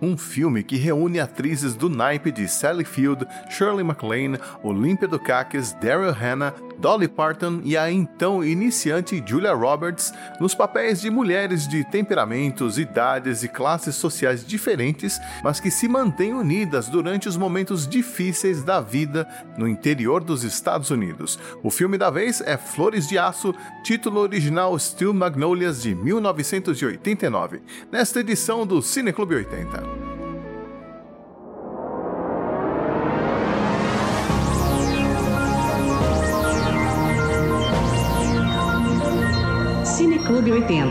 Um filme que reúne atrizes do naipe de Sally Field, Shirley MacLaine, Olympia Dukakis, Daryl Hannah, Dolly Parton e a então iniciante Julia Roberts nos papéis de mulheres de temperamentos, idades e classes sociais diferentes, mas que se mantêm unidas durante os momentos difíceis da vida no interior dos Estados Unidos. O filme da vez é Flores de Aço, título original Steel Magnolias, de 1989, nesta edição do Cineclube 80. Clube 80.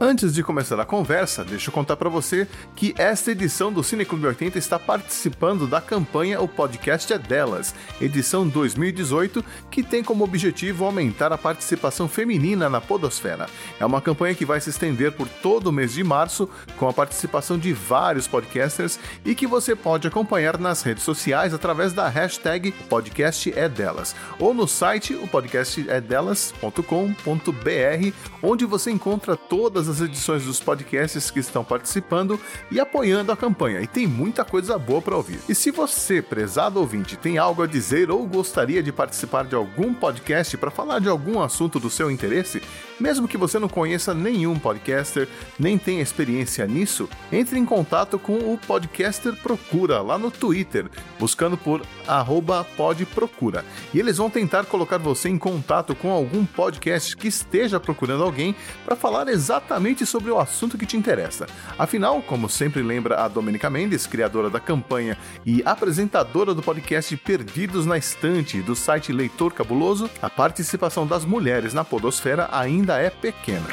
Antes de começar a conversa, deixa eu contar para você que esta edição do Cineclube 80 está participando da campanha O Podcast é Delas, edição 2018, que tem como objetivo aumentar a participação feminina na podosfera. É uma campanha que vai se estender por todo o mês de março, com a participação de vários podcasters, e que você pode acompanhar nas redes sociais através da hashtag Podcast é Delas, ou no site podcastedelas.com.br, onde você encontra todas as edições dos podcasts que estão participando e apoiando a campanha, e tem muita coisa boa para ouvir. E se você, prezado ouvinte, tem algo a dizer ou gostaria de participar de algum podcast para falar de algum assunto do seu interesse, mesmo que você não conheça nenhum podcaster, nem tenha experiência nisso, entre em contato com o Podcaster Procura lá no Twitter, buscando por @podprocura, e eles vão tentar colocar você em contato com algum podcast que esteja procurando alguém para falar exatamente sobre o assunto que te interessa. Afinal, como sempre lembra a Domenica Mendes, criadora da campanha e apresentadora do podcast Perdidos na Estante, do site Leitor Cabuloso, a participação das mulheres na podosfera ainda é pequena.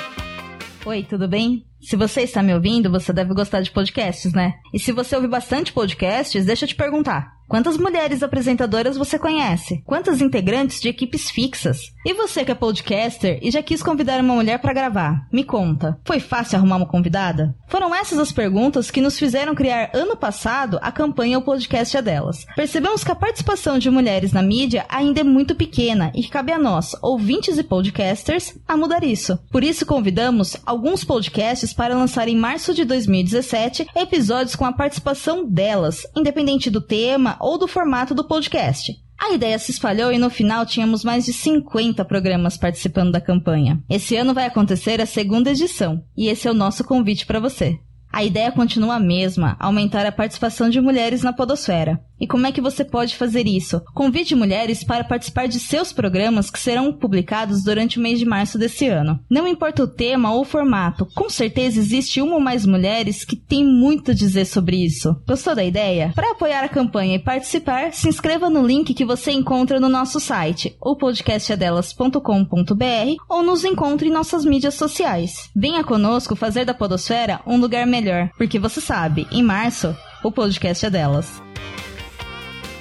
Oi, tudo bem? Se você está me ouvindo, você deve gostar de podcasts, né? E se você ouve bastante podcasts, deixa eu te perguntar: quantas mulheres apresentadoras você conhece? Quantas integrantes de equipes fixas? E você que é podcaster e já quis convidar uma mulher para gravar? Me conta, foi fácil arrumar uma convidada? Foram essas as perguntas que nos fizeram criar ano passado a campanha O Podcast é Delas. Percebemos que a participação de mulheres na mídia ainda é muito pequena e que cabe a nós, ouvintes e podcasters, a mudar isso. Por isso convidamos alguns podcasts para lançar em março de 2017 episódios com a participação delas, independente do tema ou do formato do podcast. A ideia se espalhou e no final tínhamos mais de 50 programas participando da campanha. Esse ano vai acontecer a segunda edição, e esse é o nosso convite para você. A ideia continua a mesma: aumentar a participação de mulheres na podosfera. E como é que você pode fazer isso? Convide mulheres para participar de seus programas que serão publicados durante o mês de março desse ano. Não importa o tema ou o formato, com certeza existe uma ou mais mulheres que têm muito a dizer sobre isso. Gostou da ideia? Para apoiar a campanha e participar, se inscreva no link que você encontra no nosso site, podcastedelas.com.br, ou nos encontre em nossas mídias sociais. Venha conosco fazer da podosfera um lugar melhor, porque você sabe, em março, o podcast é delas.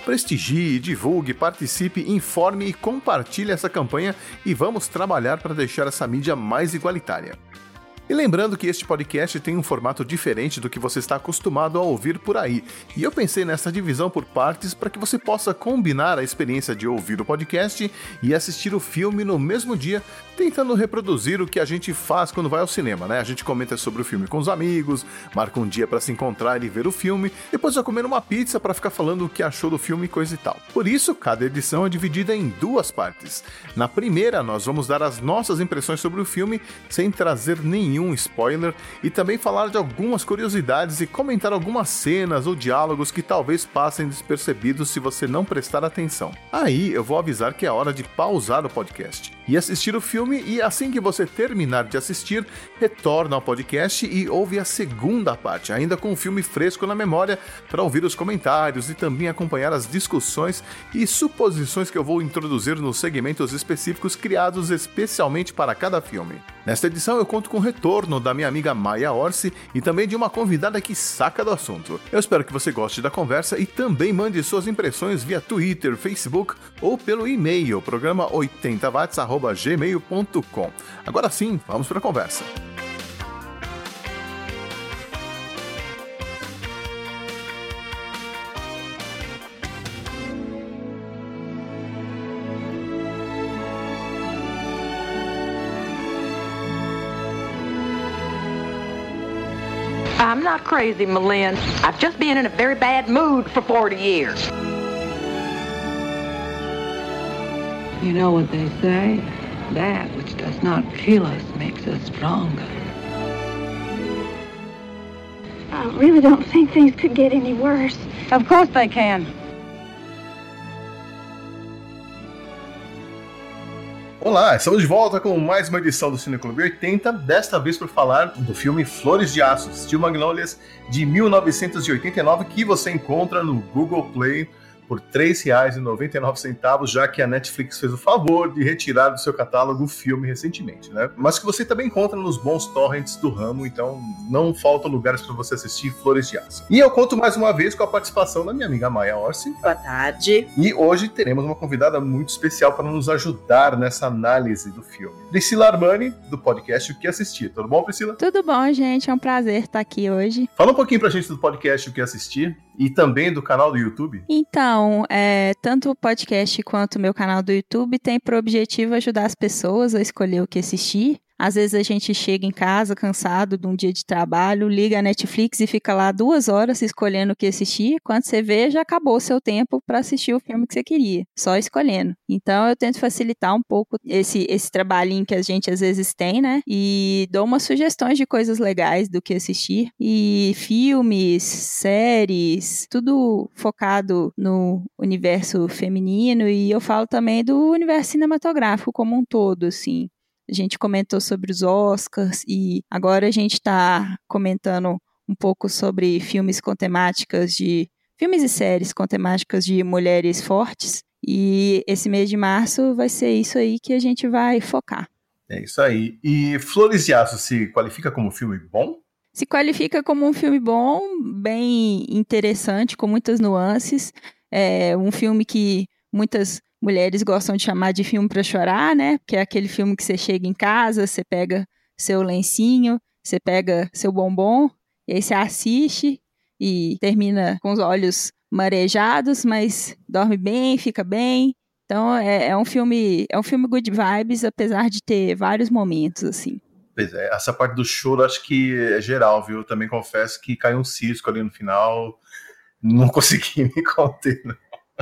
Prestigie, divulgue, participe, informe e compartilhe essa campanha, e vamos trabalhar para deixar essa mídia mais igualitária. E lembrando que este podcast tem um formato diferente do que você está acostumado a ouvir por aí, e eu pensei nessa divisão por partes para que você possa combinar a experiência de ouvir o podcast e assistir o filme no mesmo dia, tentando reproduzir o que a gente faz quando vai ao cinema, né? A gente comenta sobre o filme com os amigos, marca um dia para se encontrar e ver o filme, depois vai comer uma pizza para ficar falando o que achou do filme e coisa e tal. Por isso, cada edição é dividida em duas partes. Na primeira, nós vamos dar as nossas impressões sobre o filme, sem trazer nenhum spoiler, e também falar de algumas curiosidades e comentar algumas cenas ou diálogos que talvez passem despercebidos se você não prestar atenção. Aí eu vou avisar que é hora de pausar o podcast e assistir o filme, e assim que você terminar de assistir, retorna ao podcast e ouve a segunda parte, ainda com o filme fresco na memória, para ouvir os comentários e também acompanhar as discussões e suposições que eu vou introduzir nos segmentos específicos criados especialmente para cada filme. Nesta edição eu conto com o retorno da minha amiga Maia Orsi e também de uma convidada que saca do assunto. Eu espero que você goste da conversa e também mande suas impressões via Twitter, Facebook ou pelo e-mail programa80watts@gmail.com. Agora sim, vamos para a conversa. I'm not crazy, Malin. I've just been in a very bad mood for 40 years. You know what they say? That which does not kill us makes us stronger. I really don't think things could get any worse. Of course they can. Olá, estamos de volta com mais uma edição do Cineclube 80, desta vez para falar do filme Flores de Aço, Steel Magnolias, de 1989, que você encontra no Google Play por R$ 3,99, já que a Netflix fez o favor de retirar do seu catálogo o filme recentemente, né? Mas que você também encontra nos bons torrents do ramo, então não faltam lugares para você assistir Flores de Aço. E eu conto mais uma vez com a participação da minha amiga Maia Orsi. Boa tarde. E hoje teremos uma convidada muito especial para nos ajudar nessa análise do filme. Priscila Armani, do podcast O Que Assistir. Tudo bom, Priscila? Tudo bom, gente. É um prazer estar aqui hoje. Fala um pouquinho pra gente do podcast O Que Assistir e também do canal do YouTube. Então, tanto o podcast quanto o meu canal do YouTube tem por objetivo ajudar as pessoas a escolher o que assistir. Às vezes a gente chega em casa cansado de um dia de trabalho, liga a Netflix e fica lá 2 horas escolhendo o que assistir. Quando você vê, já acabou o seu tempo para assistir o filme que você queria, só escolhendo. Então eu tento facilitar um pouco esse trabalhinho que a gente às vezes tem, né? E dou umas sugestões de coisas legais do que assistir. E filmes, séries, tudo focado no universo feminino. E eu falo também do universo cinematográfico como um todo, assim. A gente comentou sobre os Oscars e agora a gente está comentando um pouco sobre filmes e séries com temáticas de mulheres fortes. E esse mês de março vai ser isso aí que a gente vai focar. É isso aí. E Flores de Aço se qualifica como filme bom? Se qualifica como um filme bom, bem interessante, com muitas nuances. É um filme que muitas mulheres gostam de chamar de filme para chorar, né? Porque é aquele filme que você chega em casa, você pega seu lencinho, você pega seu bombom, e aí você assiste e termina com os olhos marejados, mas dorme bem, fica bem. Então é um filme good vibes, apesar de ter vários momentos, assim. Pois é, essa parte do choro acho que é geral, viu? Eu também confesso que caiu um cisco ali no final, não consegui me conter, né?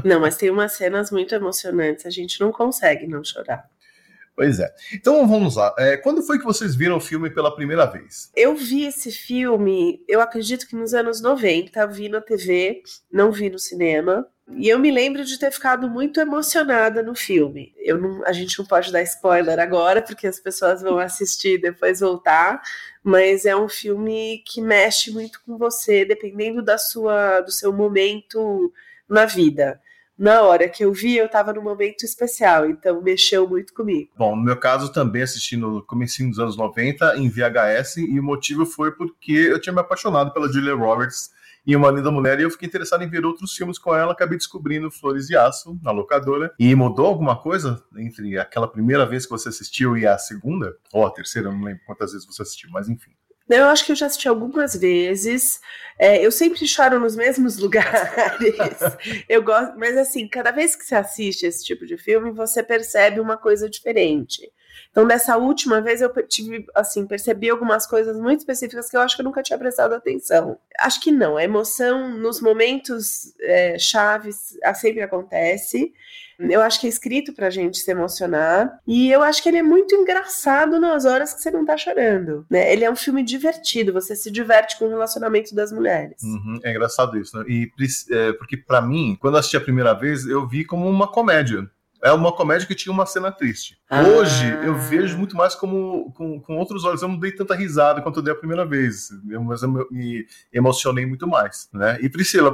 Não, mas tem umas cenas muito emocionantes, a gente não consegue não chorar. Pois é. Então vamos lá, quando foi que vocês viram o filme pela primeira vez? Eu vi esse filme, eu acredito que nos anos 90, vi na TV, não vi no cinema. E eu me lembro de ter ficado muito emocionada no filme. A gente não pode dar spoiler agora, porque as pessoas vão assistir e depois voltar, mas é um filme que mexe muito com você, dependendo do seu momento na vida. Na hora que eu vi, eu estava num momento especial, então mexeu muito comigo. Bom, no meu caso, também assisti no comecinho dos anos 90, em VHS, e o motivo foi porque eu tinha me apaixonado pela Julia Roberts e Uma Linda Mulher, e eu fiquei interessado em ver outros filmes com ela, acabei descobrindo Flores de Aço, na locadora. E mudou alguma coisa entre aquela primeira vez que você assistiu e a segunda? Ou a terceira, não lembro quantas vezes você assistiu, mas enfim. Eu acho que eu já assisti algumas vezes, eu sempre choro nos mesmos lugares, eu gosto, mas assim, cada vez que você assiste esse tipo de filme, você percebe uma coisa diferente. Então, dessa última vez, eu percebi algumas coisas muito específicas que eu acho que eu nunca tinha prestado atenção. Acho que não, a emoção nos momentos chaves sempre acontece. Eu acho que é escrito pra gente se emocionar. E eu acho que ele é muito engraçado nas horas que você não tá chorando, né? Ele é um filme divertido, você se diverte com o relacionamento das mulheres. Uhum, é engraçado isso, né? E, porque pra mim, quando eu assisti a primeira vez, eu vi como uma comédia. É uma comédia que tinha uma cena triste. Hoje, eu vejo muito mais como com outros olhos. Eu não dei tanta risada quanto eu dei a primeira vez. Mas eu me emocionei muito mais, né? E Priscila...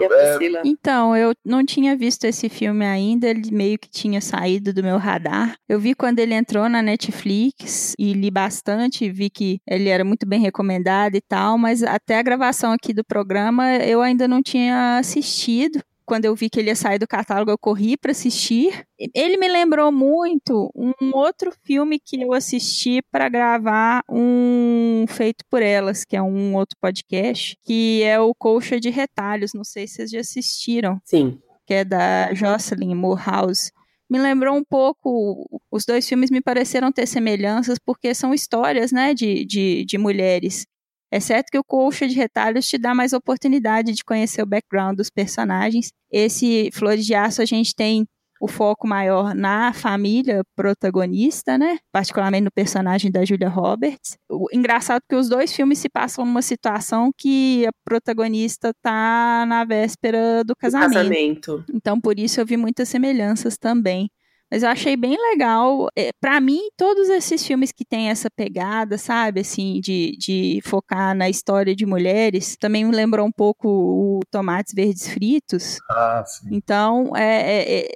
Então, eu não tinha visto esse filme ainda. Ele meio que tinha saído do meu radar. Eu vi quando ele entrou na Netflix e li bastante. Vi que ele era muito bem recomendado e tal. Mas até a gravação aqui do programa, eu ainda não tinha assistido. Quando eu vi que ele ia sair do catálogo, eu corri para assistir. Ele me lembrou muito um outro filme que eu assisti para gravar um Feito por Elas, que é um outro podcast, que é o Colcha de Retalhos, não sei se vocês já assistiram. Sim. Que é da Jocelyn Moorhouse. Me lembrou um pouco, os dois filmes me pareceram ter semelhanças, porque são histórias, né, de mulheres. É certo que o Colcha de Retalhos te dá mais oportunidade de conhecer o background dos personagens. Esse Flores de Aço a gente tem o foco maior na família protagonista, né? Particularmente no personagem da Julia Roberts. O engraçado é que os dois filmes se passam numa situação que a protagonista tá na véspera do casamento. Então, por isso eu vi muitas semelhanças também. Mas eu achei bem legal. Pra mim, todos esses filmes que têm essa pegada, sabe, assim, de focar na história de mulheres, também me lembrou um pouco o Tomates Verdes Fritos. Ah, sim. Então,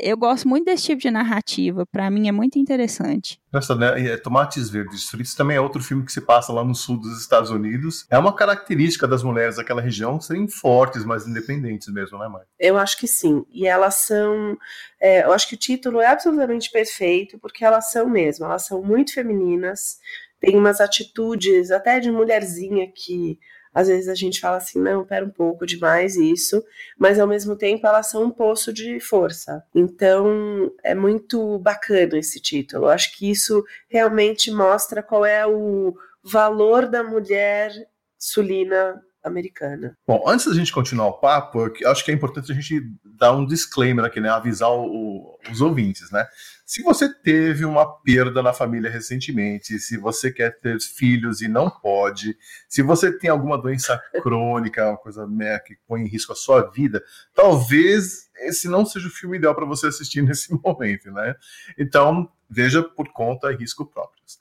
eu gosto muito desse tipo de narrativa. Pra mim, é muito interessante. Engraçado, né? Tomates Verdes Fritos também é outro filme que se passa lá no sul dos Estados Unidos. É uma característica das mulheres daquela região serem fortes, mas independentes mesmo, né, Mai? Eu acho que sim. E elas são... eu acho que o título é absolutamente perfeito, porque elas são mesmo. Elas são muito femininas, tem umas atitudes até de mulherzinha que... Às vezes a gente fala assim, não, pera um pouco, demais isso, mas ao mesmo tempo elas são um poço de força. Então é muito bacana esse título. Eu acho que isso realmente mostra qual é o valor da mulher sulina americana. Bom, antes da gente continuar o papo, eu acho que é importante a gente dar um disclaimer aqui, né? Avisar os ouvintes, né? Se você teve uma perda na família recentemente, se você quer ter filhos e não pode, se você tem alguma doença crônica, uma coisa que põe em risco a sua vida, talvez esse não seja o filme ideal para você assistir nesse momento, né? Então, veja por conta e risco próprios.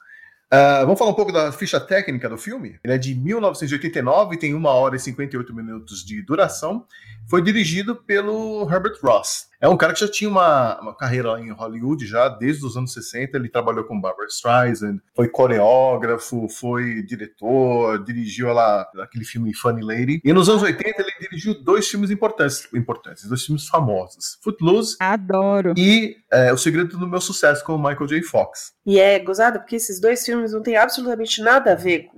Vamos falar um pouco da ficha técnica do filme. Ele é de 1989, tem 1 hora e 58 minutos de duração. Foi dirigido pelo Herbert Ross. É um cara que já tinha uma carreira em Hollywood já desde os anos 60. Ele trabalhou com Barbra Streisand, foi coreógrafo, foi diretor, dirigiu lá aquele filme Funny Lady. E nos anos 80 ele dirigiu 2 filmes importantes, 2 filmes famosos. Footloose. Adoro. E O Segredo do Meu Sucesso com o Michael J. Fox. E é gozado porque esses 2 filmes não têm absolutamente nada a ver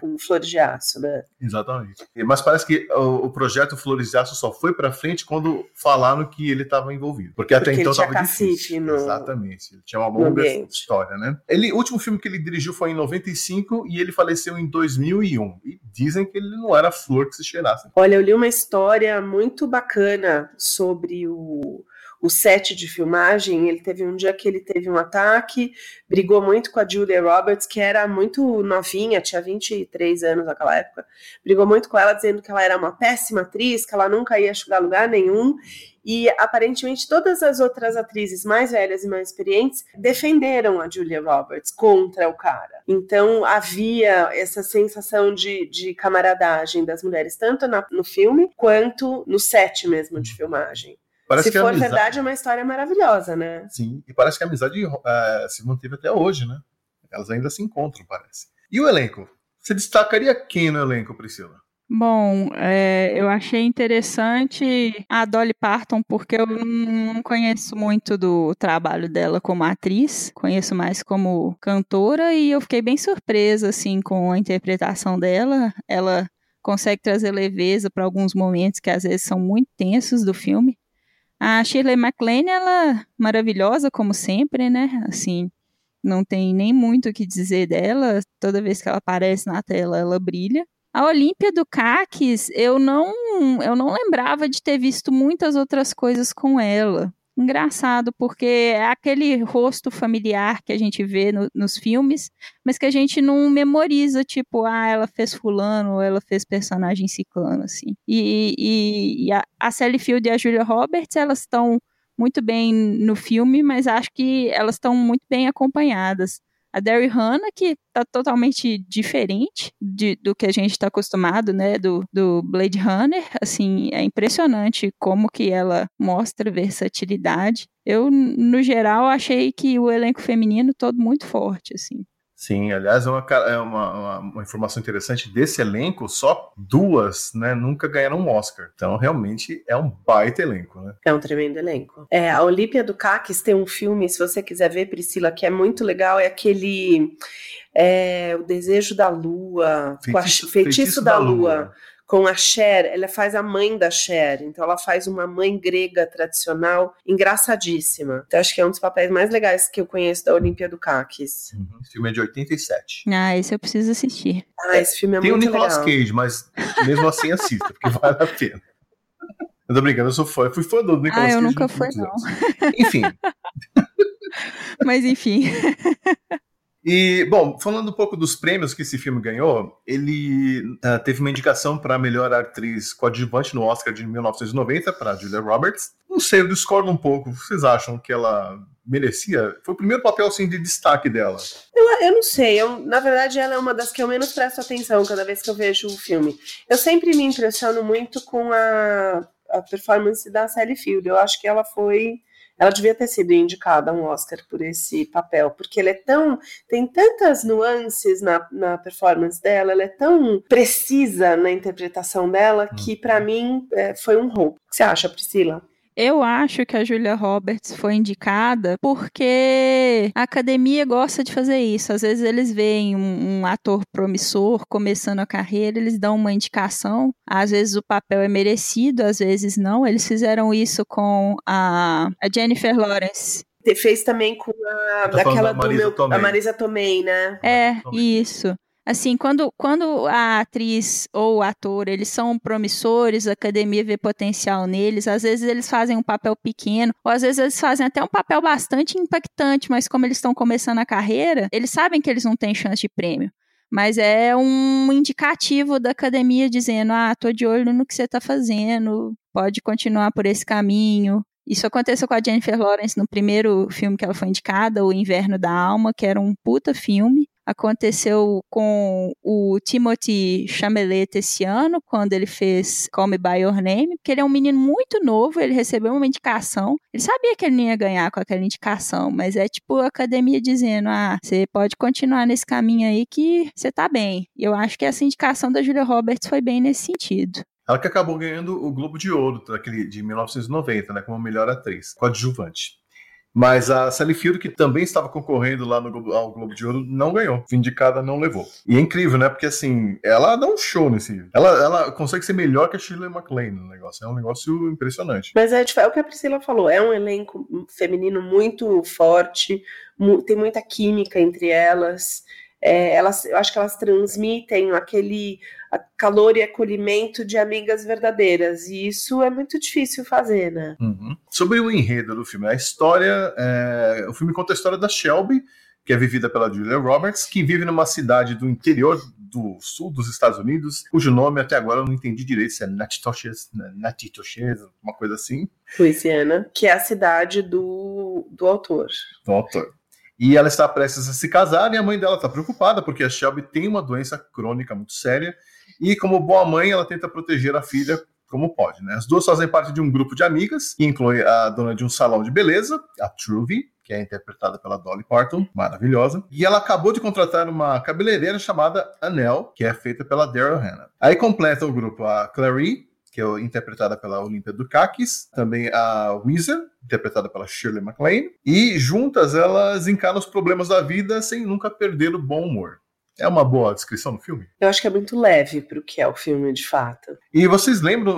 com Flores de Aço, né? Exatamente. Mas parece que o projeto Flores de Aço só foi pra frente quando falaram que ele estava envolvido. Porque até então estava difícil. Exatamente. Ele tinha uma longa história, né? O último filme que ele dirigiu foi em 95 e ele faleceu em 2001. E dizem que ele não era a flor que se cheirasse. Olha, eu li uma história muito bacana sobre o set de filmagem. Ele teve um dia que ele teve um ataque, brigou muito com a Julia Roberts, que era muito novinha, tinha 23 anos naquela época, brigou muito com ela, dizendo que ela era uma péssima atriz, que ela nunca ia chegar a lugar nenhum, e aparentemente todas as outras atrizes mais velhas e mais experientes defenderam a Julia Roberts contra o cara. Então havia essa sensação de camaradagem das mulheres, tanto no filme, quanto no set mesmo de filmagem. Parece se for amizade... verdade, é uma história maravilhosa, né? Sim, e parece que a amizade se manteve até hoje, né? Elas ainda se encontram, parece. E o elenco? Você destacaria quem no elenco, Priscila? Bom, eu achei interessante a Dolly Parton, porque eu não conheço muito do trabalho dela como atriz, conheço mais como cantora, e eu fiquei bem surpresa, assim, com a interpretação dela. Ela consegue trazer leveza para alguns momentos que às vezes são muito tensos do filme. A Shirley MacLaine, ela maravilhosa, como sempre, né? Assim, não tem nem muito o que dizer dela. Toda vez que ela aparece na tela, ela brilha. A Olympia Dukakis, eu não lembrava de ter visto muitas outras coisas com ela. Engraçado, porque é aquele rosto familiar que a gente vê nos filmes, mas que a gente não memoriza, tipo, ela fez fulano, ou ela fez personagem ciclano, assim. E a Sally Field e a Julia Roberts, elas estão muito bem no filme, mas acho que elas estão muito bem acompanhadas. A Daryl Hannah, que tá totalmente diferente do que a gente tá acostumado, né, do Blade Runner, assim, é impressionante como que ela mostra versatilidade. Eu, no geral, achei que o elenco feminino todo muito forte, assim. Sim, aliás, é uma informação interessante, desse elenco, só 2, né, nunca ganharam um Oscar. Então, realmente, é um baita elenco, né? É um tremendo elenco. A Olympia Dukakis tem um filme, se você quiser ver, Priscila, que é muito legal, é aquele O Desejo da Lua, Feitiço da Lua. com a Cher, ela faz a mãe da Cher, então ela faz uma mãe grega tradicional engraçadíssima. Então acho que é um dos papéis mais legais que eu conheço da Olympia Dukakis. Uhum. Filme é de 87. Ah, esse eu preciso assistir. Ah, esse filme é muito legal. Tem o Nicolas Cage, mas mesmo assim assista, porque vale a pena. Eu tô brincando, eu sou fã, eu fui fã do Nicolas Cage. Ah, eu nunca fui, não. Enfim. Mas enfim. E, bom, falando um pouco dos prêmios que esse filme ganhou, ele teve uma indicação para melhor atriz coadjuvante no Oscar de 1990 para Julia Roberts. Não sei, eu discordo um pouco. Vocês acham que ela merecia? Foi o primeiro papel, assim, de destaque dela. Eu não sei. Na verdade, ela é uma das que eu menos presto atenção cada vez que eu vejo o filme. Eu sempre me impressiono muito com a performance da Sally Field. Eu acho que ela foi... Ela devia ter sido indicada a um Oscar por esse papel, porque ela é tão... Tem tantas nuances na performance dela, ela é tão precisa na interpretação dela, que pra mim foi um roubo. O que você acha, Priscila? Eu acho que a Julia Roberts foi indicada porque a academia gosta de fazer isso. Às vezes eles veem um ator promissor começando a carreira, eles dão uma indicação. Às vezes o papel é merecido, às vezes não. Eles fizeram isso com a Jennifer Lawrence. Fez também com a Marisa Tomei, né? É, isso. Assim, quando a atriz ou o ator, eles são promissores, a academia vê potencial neles, às vezes eles fazem um papel pequeno, ou às vezes eles fazem até um papel bastante impactante, mas como eles estão começando a carreira, eles sabem que eles não têm chance de prêmio. Mas é um indicativo da academia dizendo, tô de olho no que você tá fazendo, pode continuar por esse caminho. Isso aconteceu com a Jennifer Lawrence no primeiro filme que ela foi indicada, O Inverno da Alma, que era um puta filme. Aconteceu com o Timothée Chalamet esse ano, quando ele fez Call Me By Your Name, porque ele é um menino muito novo, ele recebeu uma indicação, ele sabia que ele não ia ganhar com aquela indicação, mas é tipo a academia dizendo, você pode continuar nesse caminho aí que você tá bem. Eu acho que essa indicação da Julia Roberts foi bem nesse sentido. Ela que acabou ganhando o Globo de Ouro, daquele de 1990, né, como melhor atriz coadjuvante. Mas a Sally Field, que também estava concorrendo lá ao Globo de Ouro, não ganhou. Indicada, não levou. E é incrível, né? Porque, assim, ela dá um show nesse... Ela consegue ser melhor que a Shirley MacLaine no negócio. É um negócio impressionante. Mas é o que a Priscila falou. É um elenco feminino muito forte. Tem muita química entre elas. Eu acho que elas transmitem aquele calor e acolhimento de amigas verdadeiras, e isso é muito difícil fazer, né? Uhum. Sobre o enredo do filme, o filme conta a história da Shelby, que é vivida pela Julia Roberts, que vive numa cidade do interior do sul dos Estados Unidos, cujo nome até agora eu não entendi direito, se é Natitoshes, uma coisa assim. Louisiana, que é a cidade do autor. E ela está prestes a se casar, e a mãe dela está preocupada, porque a Shelby tem uma doença crônica muito séria, e como boa mãe, ela tenta proteger a filha como pode, né? As duas fazem parte de um grupo de amigas, que inclui a dona de um salão de beleza, a Truvy, que é interpretada pela Dolly Parton, maravilhosa. E ela acabou de contratar uma cabeleireira chamada Anel, que é feita pela Daryl Hannah. Aí completa o grupo a Clary, que é interpretada pela Olympia Dukakis, também a Weezer, interpretada pela Shirley MacLaine, e juntas elas encaram os problemas da vida sem nunca perder o bom humor. É uma boa descrição do filme? Eu acho que é muito leve pro que é o filme, de fato. E vocês lembram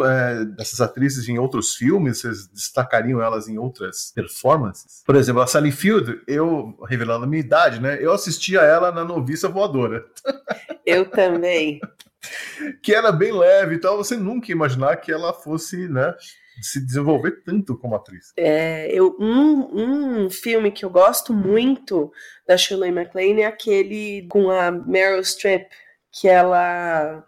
dessas atrizes em outros filmes? Vocês destacariam elas em outras performances? Por exemplo, a Sally Field, eu, revelando a minha idade, né? Eu assistia ela na Noviça Voadora. Eu também. Que era bem leve e tal, você nunca ia imaginar que ela fosse, né, se desenvolver tanto como atriz. Um filme que eu gosto muito da Shirley MacLaine é aquele com a Meryl Streep, que ela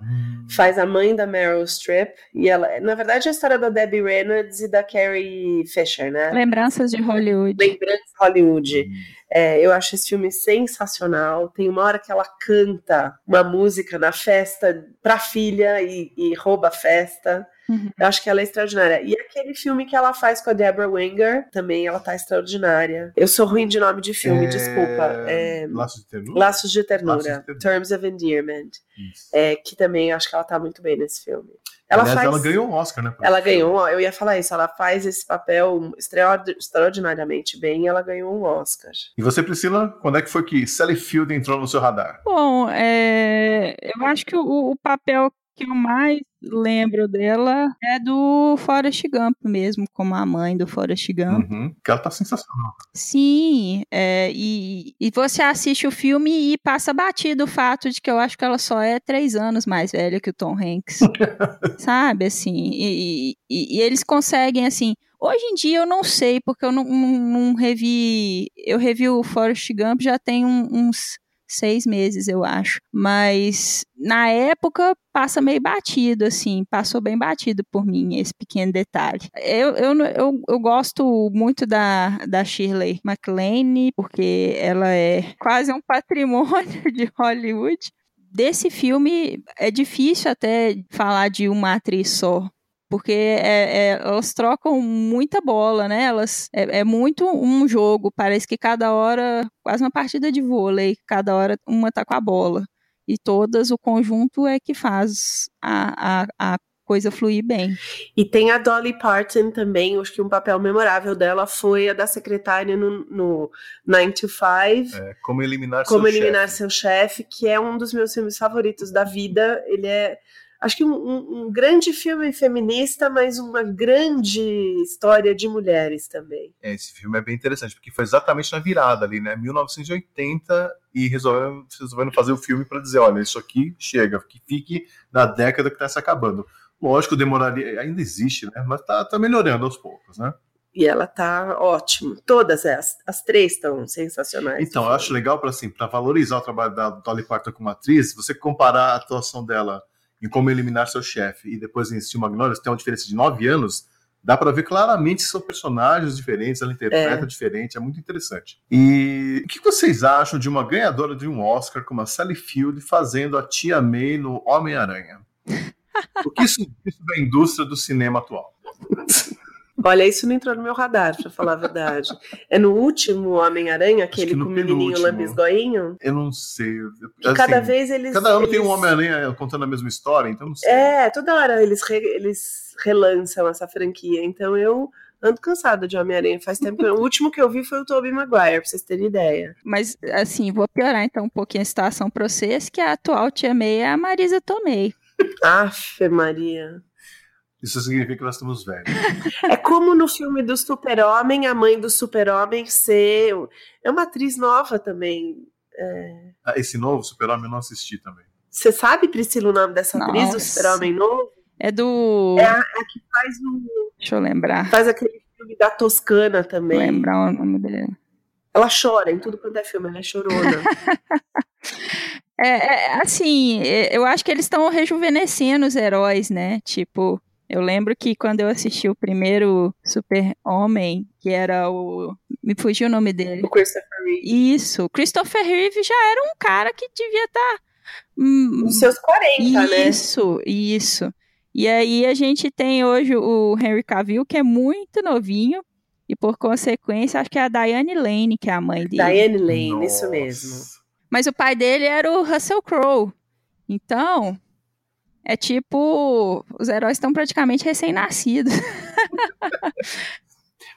faz a mãe da Meryl Streep, e ela, na verdade, é a história da Debbie Reynolds e da Carrie Fisher, né? Lembranças de Hollywood. Lembranças de Hollywood. Eu acho esse filme sensacional. Tem uma hora que ela canta uma música na festa pra filha e rouba a festa. Uhum. Eu acho que ela é extraordinária. E aquele filme que ela faz com a Deborah Winger, também ela tá extraordinária. Eu sou ruim de nome de filme, desculpa. Laços de Ternura. Terms of Endearment. Que também acho que ela tá muito bem nesse filme. Ela ganhou um Oscar, né? Ela ganhou, eu ia falar isso, ela faz esse papel extraordinariamente bem e ela ganhou um Oscar. E você, Priscila, quando é que foi que Sally Field entrou no seu radar? Bom, eu acho que o papel que eu mais lembro dela é do Forrest Gump mesmo, como a mãe do Forrest Gump. Uhum, que ela tá sensacional. Sim, e você assiste o filme e passa batido o fato de que eu acho que ela só é 3 anos mais velha que o Tom Hanks. Sabe, assim, e eles conseguem, assim... Hoje em dia eu não sei, porque eu não revi... Eu revi o Forrest Gump já tem uns 6 meses, eu acho. Mas, na época, passa meio batido, assim. Passou bem batido por mim, esse pequeno detalhe. Eu gosto muito da Shirley MacLaine, porque ela é quase um patrimônio de Hollywood. Desse filme, é difícil até falar de uma atriz só. Porque elas trocam muita bola, né? É muito um jogo, parece que cada hora, quase uma partida de vôlei, cada hora uma tá com a bola. E todas, o conjunto é que faz a coisa fluir bem. E tem a Dolly Parton também, acho que um papel memorável dela foi a da secretária no 9 to 5. É, Como Eliminar Seu Chefe, que é um dos meus filmes favoritos da vida. Ele é... Acho que um grande filme feminista, mas uma grande história de mulheres também. Esse filme é bem interessante, porque foi exatamente na virada ali, né? 1980, e resolveram fazer o filme para dizer, olha, isso aqui chega, que fique na década que está se acabando. Lógico, demoraria, ainda existe, né? Mas tá melhorando aos poucos, né? E ela tá ótima. Todas as 3 estão sensacionais. Então, eu acho legal para valorizar o trabalho da Dolly Parton como atriz, você comparar a atuação dela em Como Eliminar Seu Chefe e depois em Steel Magnolias, tem uma diferença de 9 anos, dá para ver claramente que são personagens diferentes, ela interpreta diferente, é muito interessante. E o que vocês acham de uma ganhadora de um Oscar como a Sally Field fazendo a tia May no Homem-Aranha? O que isso diz da indústria do cinema atual? Olha, isso não entrou no meu radar, pra falar a verdade. É no último Homem-Aranha, aquele com o menininho lambisgoinho? Eu não sei. Assim, cada vez eles... Cada ano tem um Homem-Aranha contando a mesma história, então não sei. É, toda hora eles relançam essa franquia, então eu... Ando cansada de Homem-Aranha, faz tempo que... O último que eu vi foi o Tobey Maguire, pra vocês terem ideia. Mas, assim, vou piorar então um pouquinho a situação pra vocês, que a atual tia May é a Marisa Tomei. Afe Maria... Isso significa que nós estamos velhos. É como no filme do Super-Homem, a mãe do Super-Homem ser... É uma atriz nova também. Esse novo Super-Homem eu não assisti também. Você sabe, Priscila, o nome dessa atriz do Super-Homem novo? É do... É a que faz o... Deixa eu lembrar. Faz aquele filme da Toscana também. Vou lembrar o nome dele. Ela chora em tudo quanto é filme, ela é chorona. Assim, eu acho que eles estão rejuvenescendo os heróis, né? Tipo... Eu lembro que quando eu assisti o primeiro Super-Homem, que era o... Me fugiu o nome dele. O Christopher Reeve. Isso. Christopher Reeve já era um cara que devia estar... Nos seus 40, né? Isso. E aí a gente tem hoje o Henry Cavill, que é muito novinho, e por consequência, acho que é a Diane Lane, que é a mãe dele. Diane Lane, Nossa. Isso mesmo. Mas o pai dele era o Russell Crowe. Então... É tipo, os heróis estão praticamente recém-nascidos.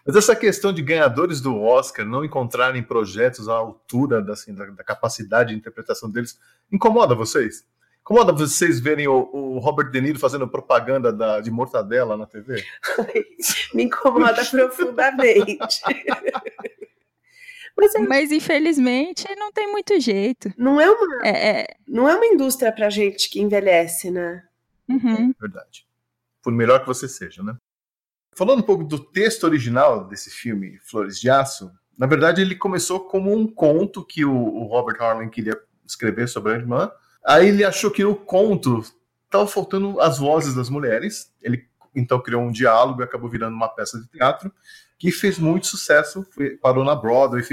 Mas essa questão de ganhadores do Oscar não encontrarem projetos à altura da capacidade de interpretação deles, incomoda vocês? Incomoda vocês verem o Robert De Niro fazendo propaganda de mortadela na TV? Me incomoda profundamente. Mas infelizmente não tem muito jeito. Não é uma indústria pra gente que envelhece, né? Uhum. Verdade. Por melhor que você seja, né? Falando um pouco do texto original desse filme, Flores de Aço, na verdade ele começou como um conto que o Robert Harlan queria escrever sobre a irmã. Aí ele achou que no conto estavam faltando as vozes das mulheres. Ele então criou um diálogo e acabou virando uma peça de teatro que fez muito sucesso, parou na Broadway,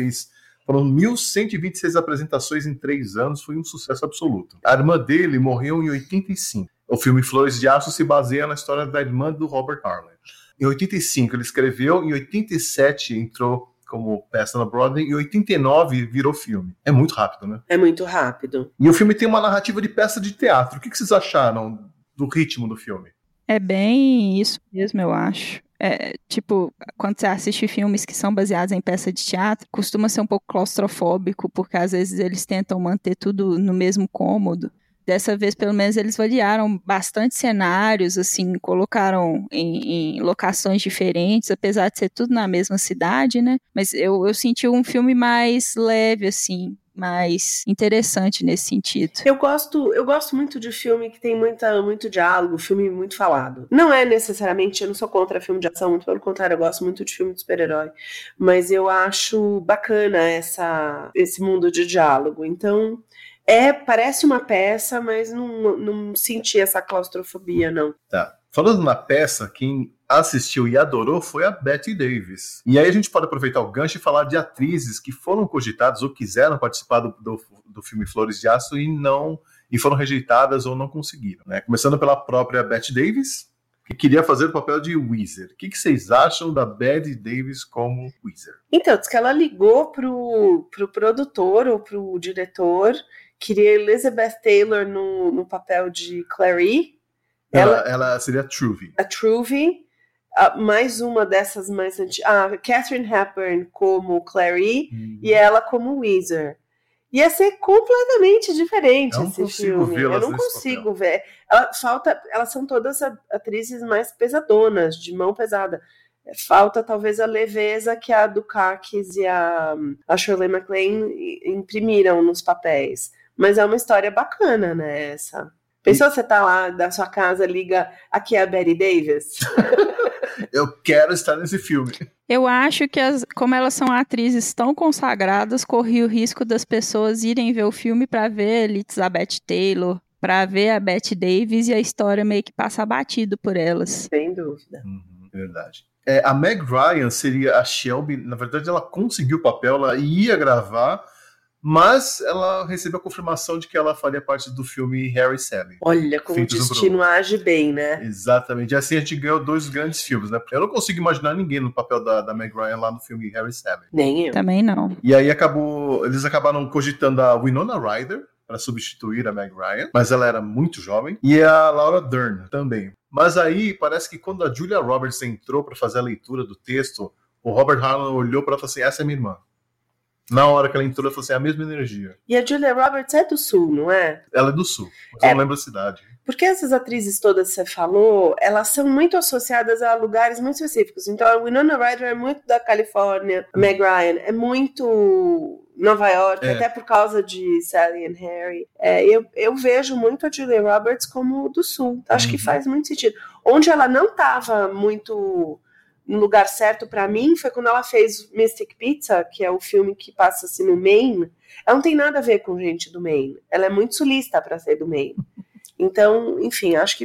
foram 1.126 apresentações em 3 anos, foi um sucesso absoluto. A irmã dele morreu em 85. O filme Flores de Aço se baseia na história da irmã do Robert Harlan. Em 85 ele escreveu, em 87 entrou como peça na Broadway, em 89 virou filme. É muito rápido, né? É muito rápido. E o filme tem uma narrativa de peça de teatro. O que vocês acharam do ritmo do filme? É bem isso mesmo, eu acho. Tipo, quando você assiste filmes que são baseados em peça de teatro, costuma ser um pouco claustrofóbico, porque às vezes eles tentam manter tudo no mesmo cômodo. Dessa vez, pelo menos, eles variaram bastante cenários, assim, colocaram em locações diferentes, apesar de ser tudo na mesma cidade, né? Mas eu senti um filme mais leve, assim, mais interessante nesse sentido. Eu gosto muito de filme que tem muito diálogo, filme muito falado. Não é necessariamente, eu não sou contra filme de ação, muito pelo contrário, eu gosto muito de filme de super-herói, mas eu acho bacana esse mundo de diálogo. Então, parece uma peça, mas não senti essa claustrofobia, não. Tá. Falando na peça, quem assistiu e adorou foi a Bette Davis. E aí a gente pode aproveitar o gancho e falar de atrizes que foram cogitadas ou quiseram participar do filme Flores de Aço e foram rejeitadas ou não conseguiram, né? Começando pela própria Bette Davis, que queria fazer o papel de Weezer. O que vocês acham da Bette Davis como Weezer? Então, diz que ela ligou pro produtor ou pro diretor, queria Elizabeth Taylor no papel de Clary. Ela seria a Truvy, mais uma dessas mais antigas. Katharine Hepburn como Clary e ela como Weezer. Ia ser completamente diferente esse filme. Eu não consigo ver. Elas são todas atrizes mais pesadonas, de mão pesada. Falta talvez a leveza que a Dukakis e a Shirley MacLaine imprimiram nos papéis. Mas é uma história bacana, né, essa? Pensou você tá lá da sua casa, liga, aqui é a Bette Davis? Eu quero estar nesse filme. Eu acho que, como elas são atrizes tão consagradas, corri o risco das pessoas irem ver o filme para ver Elizabeth Taylor, para ver a Bette Davis e a história meio que passa batido por elas. Sem dúvida. Verdade. A Meg Ryan seria a Shelby, na verdade ela conseguiu o papel, ela ia gravar, mas ela recebeu a confirmação de que ela faria parte do filme Harry e Sally. Olha, como o destino age bem, né? Exatamente. E assim a gente ganhou dois grandes filmes, né? Eu não consigo imaginar ninguém no papel da Meg Ryan lá no filme Harry e Sally. Nem eu. Também não. E aí eles acabaram cogitando a Winona Ryder para substituir a Meg Ryan, mas ela era muito jovem, e a Laura Dern também. Mas aí parece que quando a Julia Roberts entrou para fazer a leitura do texto, o Robert Harlan olhou para ela e falou assim, essa é minha irmã. Na hora que ela entrou, ela falou assim, é a mesma energia. E a Julia Roberts é do Sul, não é? Ela é do Sul, mas eu não lembro a cidade. Porque essas atrizes todas que você falou, elas são muito associadas a lugares muito específicos. Então, a Winona Ryder é muito da Califórnia, a Meg Ryan é muito Nova York, até por causa de Sally and Harry. Eu vejo muito a Julia Roberts como do Sul. Acho que faz muito sentido. Onde ela não estava muito no lugar certo pra mim foi quando ela fez Mystic Pizza, que é o filme que passa-se no Maine. Ela não tem nada a ver com gente do Maine. Ela é muito sulista pra ser do Maine. Então, enfim, acho que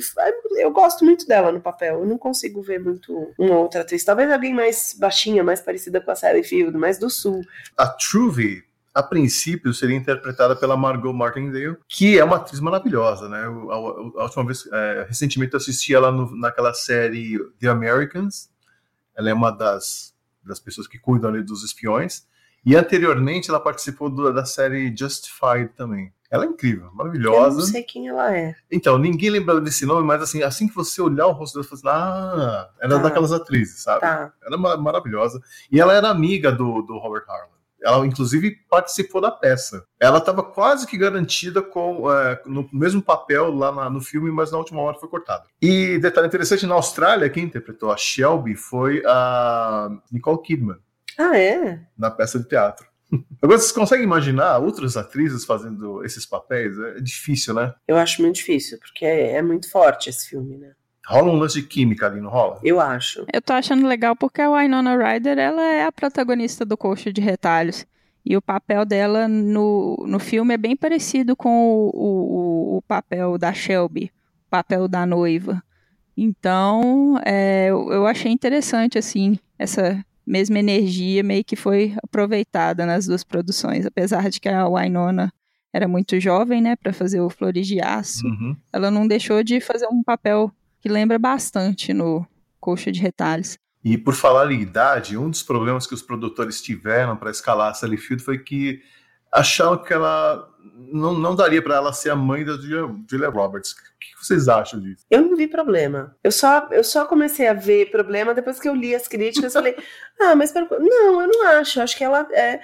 eu gosto muito dela no papel. Eu não consigo ver muito uma outra atriz. Talvez alguém mais baixinha, mais parecida com a Sally Field, mais do Sul. A Truvy, a princípio, seria interpretada pela Margot Martindale, que é uma atriz maravilhosa, né? A última vez, recentemente, eu assisti ela naquela série The Americans. Ela é uma das pessoas que cuidam ali dos espiões. E anteriormente ela participou da série Justified também. Ela é incrível, maravilhosa. Eu não sei quem ela é. Então, ninguém lembra desse nome, mas assim que você olhar o rosto dela, você fala assim, ela é daquelas atrizes, sabe? Tá. Ela é maravilhosa. E ela era amiga do Robert Harlan. Ela, inclusive, participou da peça. Ela estava quase que garantida no mesmo papel lá no filme, mas na última hora foi cortada. E, detalhe interessante, na Austrália, quem interpretou a Shelby foi a Nicole Kidman. Ah, é? Na peça de teatro. Agora, vocês conseguem imaginar outras atrizes fazendo esses papéis? É difícil, né? Eu acho muito difícil, porque é muito forte esse filme, né? Rola um lance de química ali, não rola? Eu acho. Eu tô achando legal porque a Winona Ryder, ela é a protagonista do Colcha de Retalhos. E o papel dela no filme é bem parecido com o papel da Shelby, o papel da noiva. Então, eu achei interessante, assim, essa mesma energia meio que foi aproveitada nas duas produções. Apesar de que a Winona era muito jovem, né, pra fazer o Flores de Aço, ela não deixou de fazer um papel que lembra bastante no Colcha de Retalhos. E por falar em idade, um dos problemas que os produtores tiveram para escalar a Sally Field foi que acharam que ela não daria pra ela ser a mãe da Julia Roberts. O que vocês acham disso? Eu não vi problema. Eu só comecei a ver problema depois que eu li as críticas. Falei, não, eu não acho. Acho que ela é...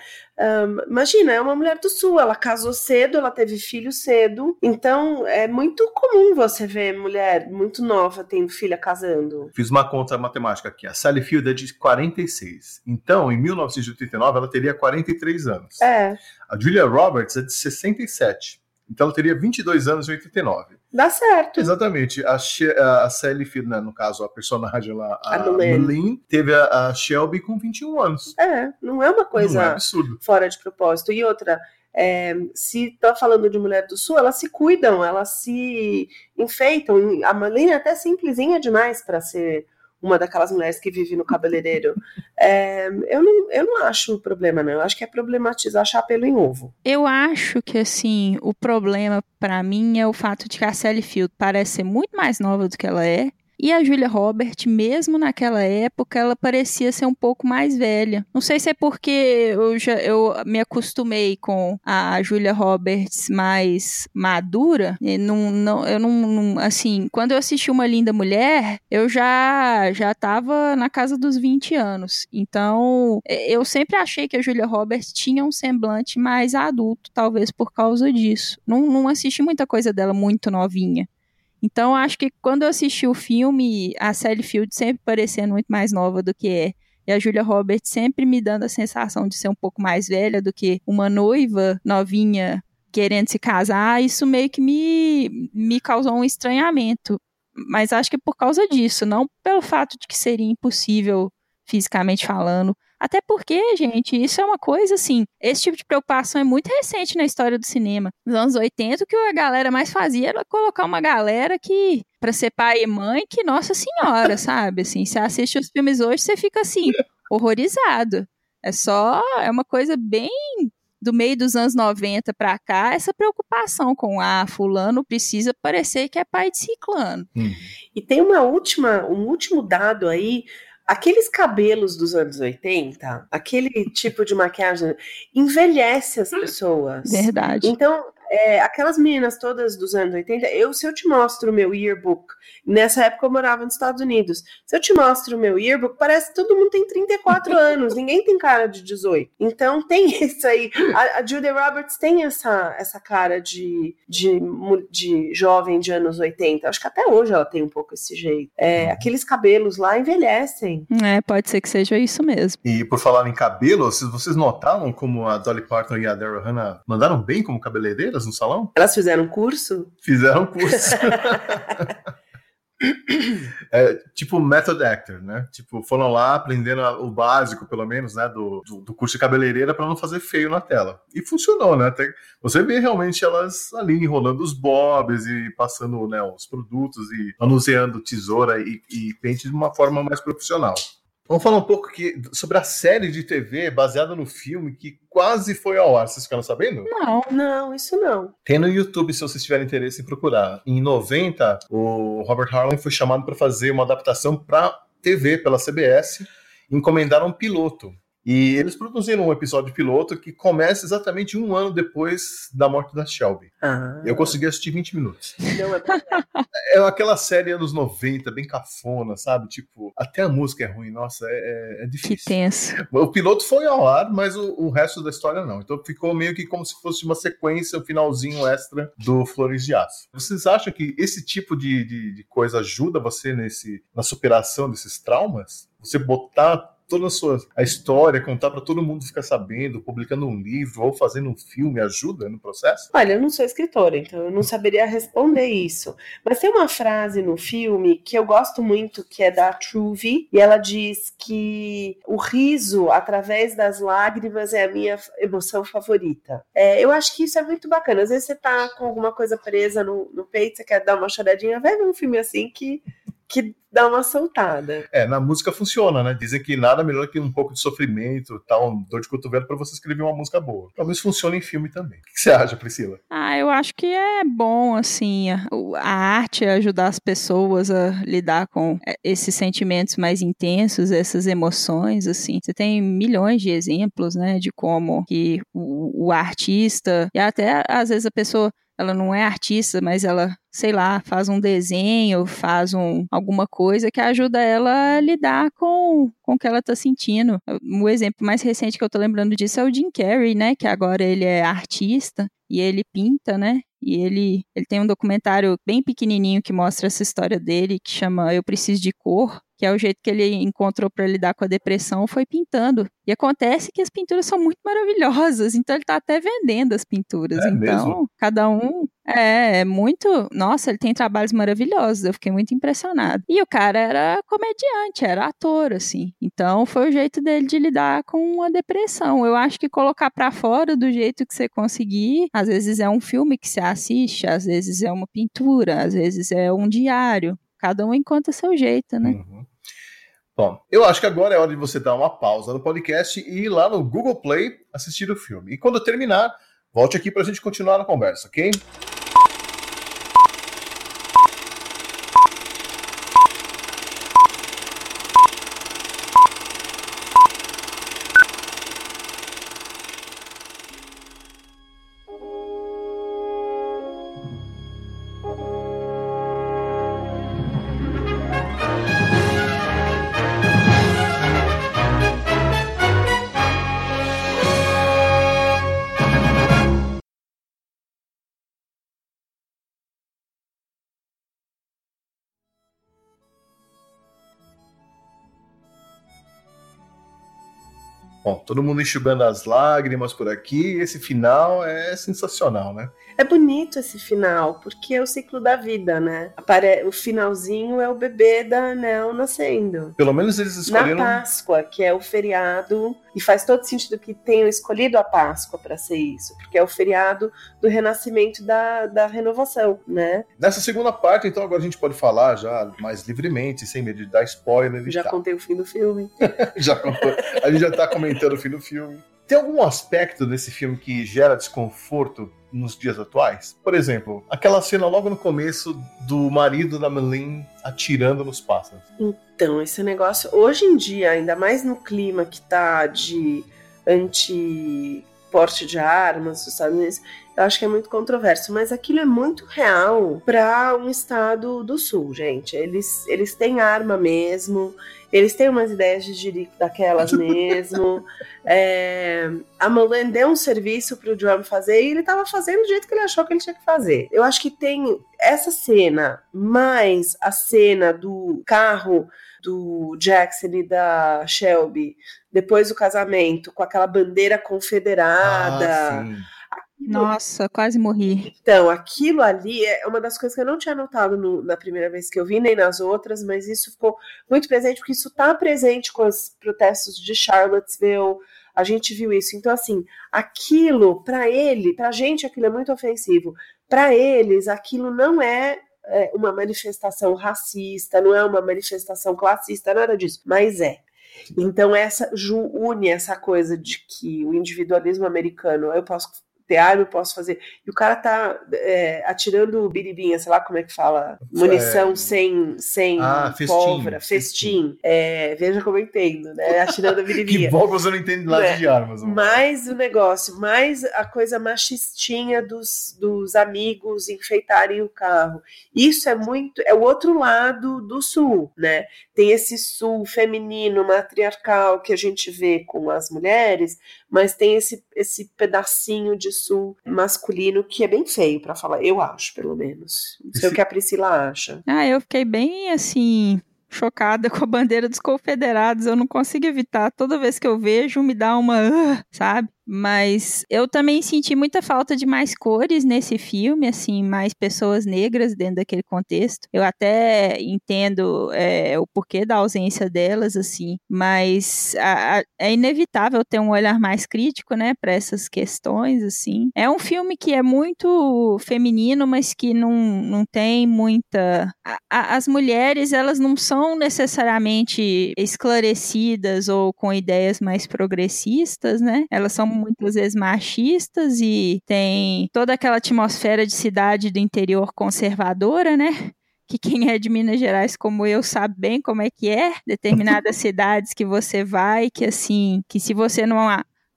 imagina, é uma mulher do Sul, ela casou cedo, ela teve filho cedo, então é muito comum você ver mulher muito nova tendo filha casando. Fiz uma conta matemática aqui, a Sally Field é de 46, então em 1989 ela teria 43 anos. A Julia Roberts é de 67, então ela teria 22 anos em 89. Dá certo. Exatamente. A Sally Field, né, no caso, a personagem lá, a Lynn, teve a Shelby com 21 anos. Não é uma coisa fora de propósito. E outra, se tá falando de mulher do Sul, elas se cuidam, elas se enfeitam. A Lynn é até simplesinha demais para ser uma daquelas mulheres que vive no cabeleireiro. Eu não acho problema, não. Eu acho que é problematizar, achar pelo em ovo. Eu acho que, assim, o problema pra mim é o fato de que a Sally Field parece ser muito mais nova do que ela é, e a Julia Roberts, mesmo naquela época, ela parecia ser um pouco mais velha. Não sei se é porque eu me acostumei com a Julia Roberts mais madura. Assim, quando eu assisti Uma Linda Mulher, eu já estava na casa dos 20 anos. Então, eu sempre achei que a Julia Roberts tinha um semblante mais adulto, talvez por causa disso. Não assisti muita coisa dela muito novinha. Então, acho que quando eu assisti o filme, a Sally Field sempre parecendo muito mais nova do que é. E a Julia Roberts sempre me dando a sensação de ser um pouco mais velha do que uma noiva novinha querendo se casar. Isso meio que me causou um estranhamento. Mas acho que é por causa disso, não pelo fato de que seria impossível fisicamente falando. Até porque, gente, isso é uma coisa assim, esse tipo de preocupação é muito recente na história do cinema. Nos anos 80, o que a galera mais fazia era colocar uma galera que, pra ser pai e mãe, que nossa senhora, sabe? Assim, você assiste os filmes hoje, você fica assim, horrorizado. É uma coisa bem do meio dos anos 90 pra cá, essa preocupação com fulano precisa parecer que é pai de ciclano. E tem um último dado aí. Aqueles cabelos dos anos 80, aquele tipo de maquiagem, envelhece as pessoas. Verdade. Então, aquelas meninas todas dos anos 80, se eu te mostro o meu yearbook, nessa época eu morava nos Estados Unidos, se eu te mostro o meu yearbook, parece que todo mundo tem 34 anos, ninguém tem cara de 18. Então, tem isso aí. A Julia Roberts tem essa cara de jovem de anos 80. Acho que até hoje ela tem um pouco esse jeito. Aqueles cabelos lá envelhecem. Pode ser que seja isso mesmo. E por falar em cabelo, vocês notaram como a Dolly Parton e a Daryl Hannah mandaram bem como cabeleireiras no salão? Elas fizeram curso? Fizeram curso. Tipo method actor, né? Tipo, foram lá aprendendo o básico, pelo menos, né? Do curso de cabeleireira para não fazer feio na tela. E funcionou, né? Você vê realmente elas ali enrolando os bobs e passando, né, os produtos e manuseando tesoura e pente de uma forma mais profissional. Vamos falar um pouco sobre a série de TV baseada no filme que quase foi ao ar. Vocês ficaram sabendo? Não, isso não. Tem no YouTube, se vocês tiverem interesse em procurar. Em 90, o Robert Harlan foi chamado para fazer uma adaptação para TV pela CBS. Encomendaram um piloto. E eles produziram um episódio piloto que começa exatamente um ano depois da morte da Shelby. Eu consegui assistir 20 minutos. Não, é aquela série anos 90, bem cafona, sabe? Tipo, até a música é ruim, nossa, é difícil. Que tenso. O piloto foi ao ar, mas o resto da história não. Então ficou meio que como se fosse uma sequência, um finalzinho extra do Flores de Aço. Vocês acham que esse tipo de coisa ajuda você na superação desses traumas? Você botar toda a história, contar para todo mundo ficar sabendo, publicando um livro ou fazendo um filme, ajuda no processo? Olha, eu não sou escritora, então eu não saberia responder isso. Mas tem uma frase no filme que eu gosto muito, que é da Truvy, e ela diz que o riso através das lágrimas é a minha emoção favorita. Eu acho que isso é muito bacana. Às vezes você tá com alguma coisa presa no peito, você quer dar uma choradinha, vai ver um filme assim que que dá uma soltada. É, na música funciona, né? Dizem que nada melhor que um pouco de sofrimento, tal, dor de cotovelo pra você escrever uma música boa. Talvez funcione em filme também. O que você acha, Priscila? Ah, eu acho que é bom, assim, a arte ajudar as pessoas a lidar com esses sentimentos mais intensos, essas emoções, assim. Você tem milhões de exemplos, né, de como que o artista, e até às vezes a pessoa, ela não é artista, mas ela, sei lá, faz um desenho, faz alguma coisa que ajuda ela a lidar com o que ela tá sentindo. O exemplo mais recente que eu tô lembrando disso é o Jim Carrey, né? Que agora ele é artista e ele pinta, né? E ele tem um documentário bem pequenininho que mostra essa história dele, que chama Eu Preciso de Cor, que é o jeito que ele encontrou para lidar com a depressão, foi pintando. E acontece que as pinturas são muito maravilhosas, então ele tá até vendendo as pinturas. É então, mesmo? Cada um é muito... Nossa, ele tem trabalhos maravilhosos, eu fiquei muito impressionada. E o cara era comediante, era ator, assim. Então, foi o jeito dele de lidar com a depressão. Eu acho que colocar pra fora do jeito que você conseguir, às vezes é um filme que você assiste, às vezes é uma pintura, às vezes é um diário. Cada um encontra seu jeito, né? Uhum. Bom, eu acho que agora é hora de você dar uma pausa no podcast e ir lá no Google Play assistir o filme. E quando terminar, volte aqui pra gente continuar a conversa, ok? Bom, todo mundo enxugando as lágrimas por aqui, esse final é sensacional, né? É bonito esse final, porque é o ciclo da vida, né? O finalzinho é o bebê da Anel nascendo. Pelo menos eles escolheram... Na Páscoa, que é o feriado, e faz todo sentido que tenham escolhido a Páscoa para ser isso, porque é o feriado do renascimento da renovação, né? Nessa segunda parte, então, agora a gente pode falar já mais livremente, sem medo de dar spoiler e tal. Já contei o fim do filme. Já contou. A gente já tá comentando o fim do filme. Tem algum aspecto desse filme que gera desconforto nos dias atuais? Por exemplo, aquela cena logo no começo do marido da Maline atirando nos pássaros. Então, esse negócio, hoje em dia, ainda mais no clima que tá de anti-porte de armas, sabe? Eu acho que é muito controverso, mas aquilo é muito real para um estado do sul, gente. Eles têm arma mesmo, eles têm umas ideias de jirico daquelas mesmo. A Mulan deu um serviço pro John fazer e ele tava fazendo do jeito que ele achou que ele tinha que fazer. Eu acho que tem essa cena, mais a cena do carro do Jackson e da Shelby, depois do casamento, com aquela bandeira confederada... Ah, sim. Nossa, quase morri. Então, aquilo ali é uma das coisas que eu não tinha notado na primeira vez que eu vi, nem nas outras, mas isso ficou muito presente, porque isso está presente com os protestos de Charlottesville, a gente viu isso. Então, assim, aquilo, para ele, para a gente, aquilo é muito ofensivo. Para eles, aquilo não é uma manifestação racista, não é uma manifestação classista, nada disso, mas é. Então, essa une essa coisa de que o individualismo americano, eu posso... teatro, eu posso fazer. E o cara tá atirando biribinha, sei lá como é que fala, munição sem pólvora, festim. Veja como eu entendo, né? Atirando biribinha. Que bom que você não entende nada de armas. Mano. Mais o negócio, mais a coisa machistinha dos amigos enfeitarem o carro. Isso é muito, é o outro lado do sul, né? Tem esse sul feminino, matriarcal, que a gente vê com as mulheres, mas tem esse pedacinho de sul masculino que é bem feio pra falar, eu acho, pelo menos. Não sei o que a Priscila acha. Ah, eu fiquei bem, assim, chocada com a bandeira dos confederados. Eu não consigo evitar. Toda vez que eu vejo, me dá uma... sabe? Mas eu também senti muita falta de mais cores nesse filme, assim, mais pessoas negras dentro daquele contexto. Eu até entendo o porquê da ausência delas, assim, mas é inevitável ter um olhar mais crítico, né, para essas questões, assim. É um filme que é muito feminino, mas que não tem muita... As mulheres, elas não são necessariamente esclarecidas ou com ideias mais progressistas, né? Elas são muitas vezes machistas e tem toda aquela atmosfera de cidade do interior conservadora, né? Que quem é de Minas Gerais como eu sabe bem como é que é. Determinadas cidades que você vai, que assim, que se você não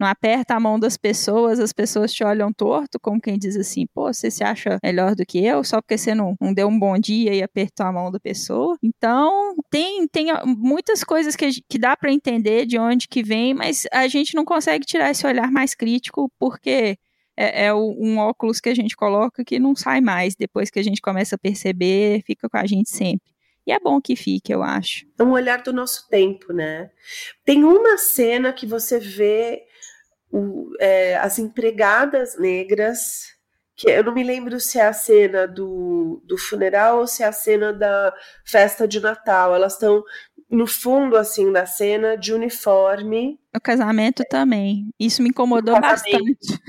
aperta a mão das pessoas, as pessoas te olham torto, como quem diz assim, pô, você se acha melhor do que eu, só porque você não deu um bom dia e apertou a mão da pessoa. Então, tem muitas coisas que dá para entender de onde que vem, mas a gente não consegue tirar esse olhar mais crítico, porque é um óculos que a gente coloca que não sai mais, depois que a gente começa a perceber, fica com a gente sempre. E é bom que fique, eu acho. É um olhar do nosso tempo, né? Tem uma cena que você vê as empregadas negras, que eu não me lembro se é a cena do funeral ou se é a cena da festa de Natal, elas estão no fundo assim da cena de uniforme. No casamento também, isso me incomodou bastante.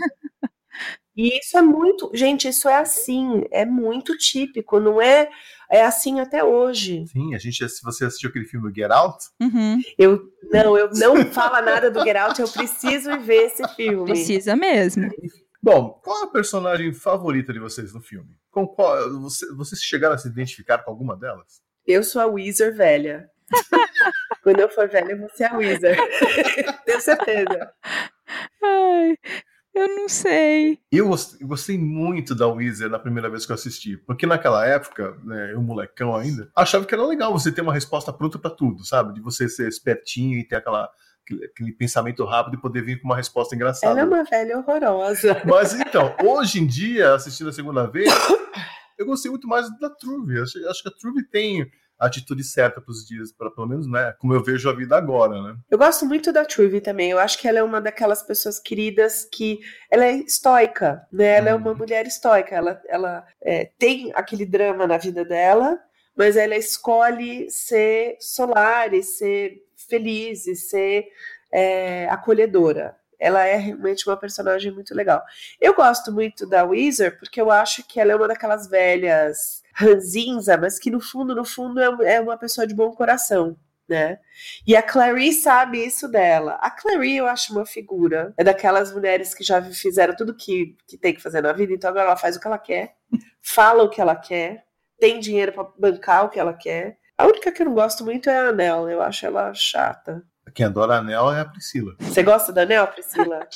E isso é muito, gente, isso é assim, é muito típico, não é? É assim até hoje. Sim, se você assistiu aquele filme do Get Out? Uhum. Eu não falo nada do Get Out, eu preciso ver esse filme. Precisa mesmo. Bom, qual é a personagem favorita de vocês no filme? Com qual, vocês chegaram a se identificar com alguma delas? Eu sou a Weezer velha. Quando eu for velha, eu vou ser a Weezer. Tenho certeza. Ai... Eu não sei. Eu gostei muito da Weezer na primeira vez que eu assisti, porque naquela época, né, eu molecão ainda, achava que era legal você ter uma resposta pronta pra tudo, sabe? De você ser espertinho e ter aquele pensamento rápido e poder vir com uma resposta engraçada. Ela é uma velha horrorosa. Mas então, hoje em dia, assistindo a segunda vez, eu gostei muito mais da Truvy. Acho que a Truvy tem a atitude certa para os dias, para pelo menos, né, como eu vejo a vida agora, né? Eu gosto muito da Truvy também, eu acho que ela é uma daquelas pessoas queridas que, ela é estoica, né, ela é uma mulher estoica, ela tem aquele drama na vida dela, mas ela escolhe ser solar e ser feliz e ser acolhedora. Ela é realmente uma personagem muito legal. Eu gosto muito da Weezer, porque eu acho que ela é uma daquelas velhas ranzinza, mas que no fundo é uma pessoa de bom coração, né? E a Clary sabe isso dela. A Clary eu acho uma figura. É daquelas mulheres que já fizeram tudo que tem que fazer na vida, então agora ela faz o que ela quer, fala o que ela quer, tem dinheiro pra bancar o que ela quer. A única que eu não gosto muito é a Anel, eu acho ela chata. Quem adora a Anel é a Priscila. Você gosta da Anel, Priscila?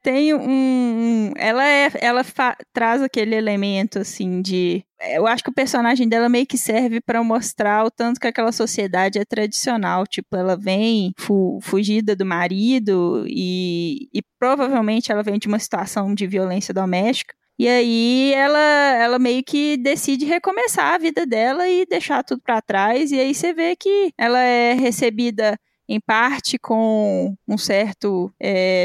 Tem um... Ela traz aquele elemento, assim, de... Eu acho que o personagem dela meio que serve para mostrar o tanto que aquela sociedade é tradicional. Tipo, ela vem fugida do marido e provavelmente ela vem de uma situação de violência doméstica. E aí ela meio que decide recomeçar a vida dela e deixar tudo para trás. E aí você vê que ela é recebida em parte com um certo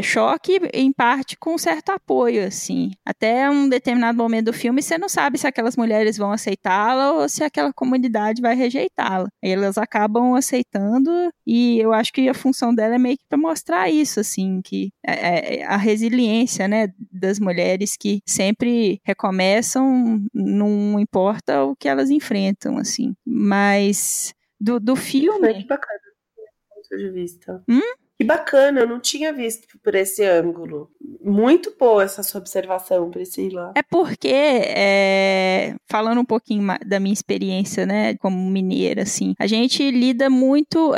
choque, em parte com um certo apoio, assim. Até um determinado momento do filme, você não sabe se aquelas mulheres vão aceitá-la ou se aquela comunidade vai rejeitá-la. Elas acabam aceitando e eu acho que a função dela é meio que para mostrar isso, assim, que a resiliência, né, das mulheres que sempre recomeçam, não importa o que elas enfrentam, assim. Mas do filme... Foi bacana. De vista. Que bacana, eu não tinha visto por esse ângulo. Muito boa essa sua observação, Priscila. É porque, falando um pouquinho da minha experiência, né, como mineira, assim, a gente lida muito,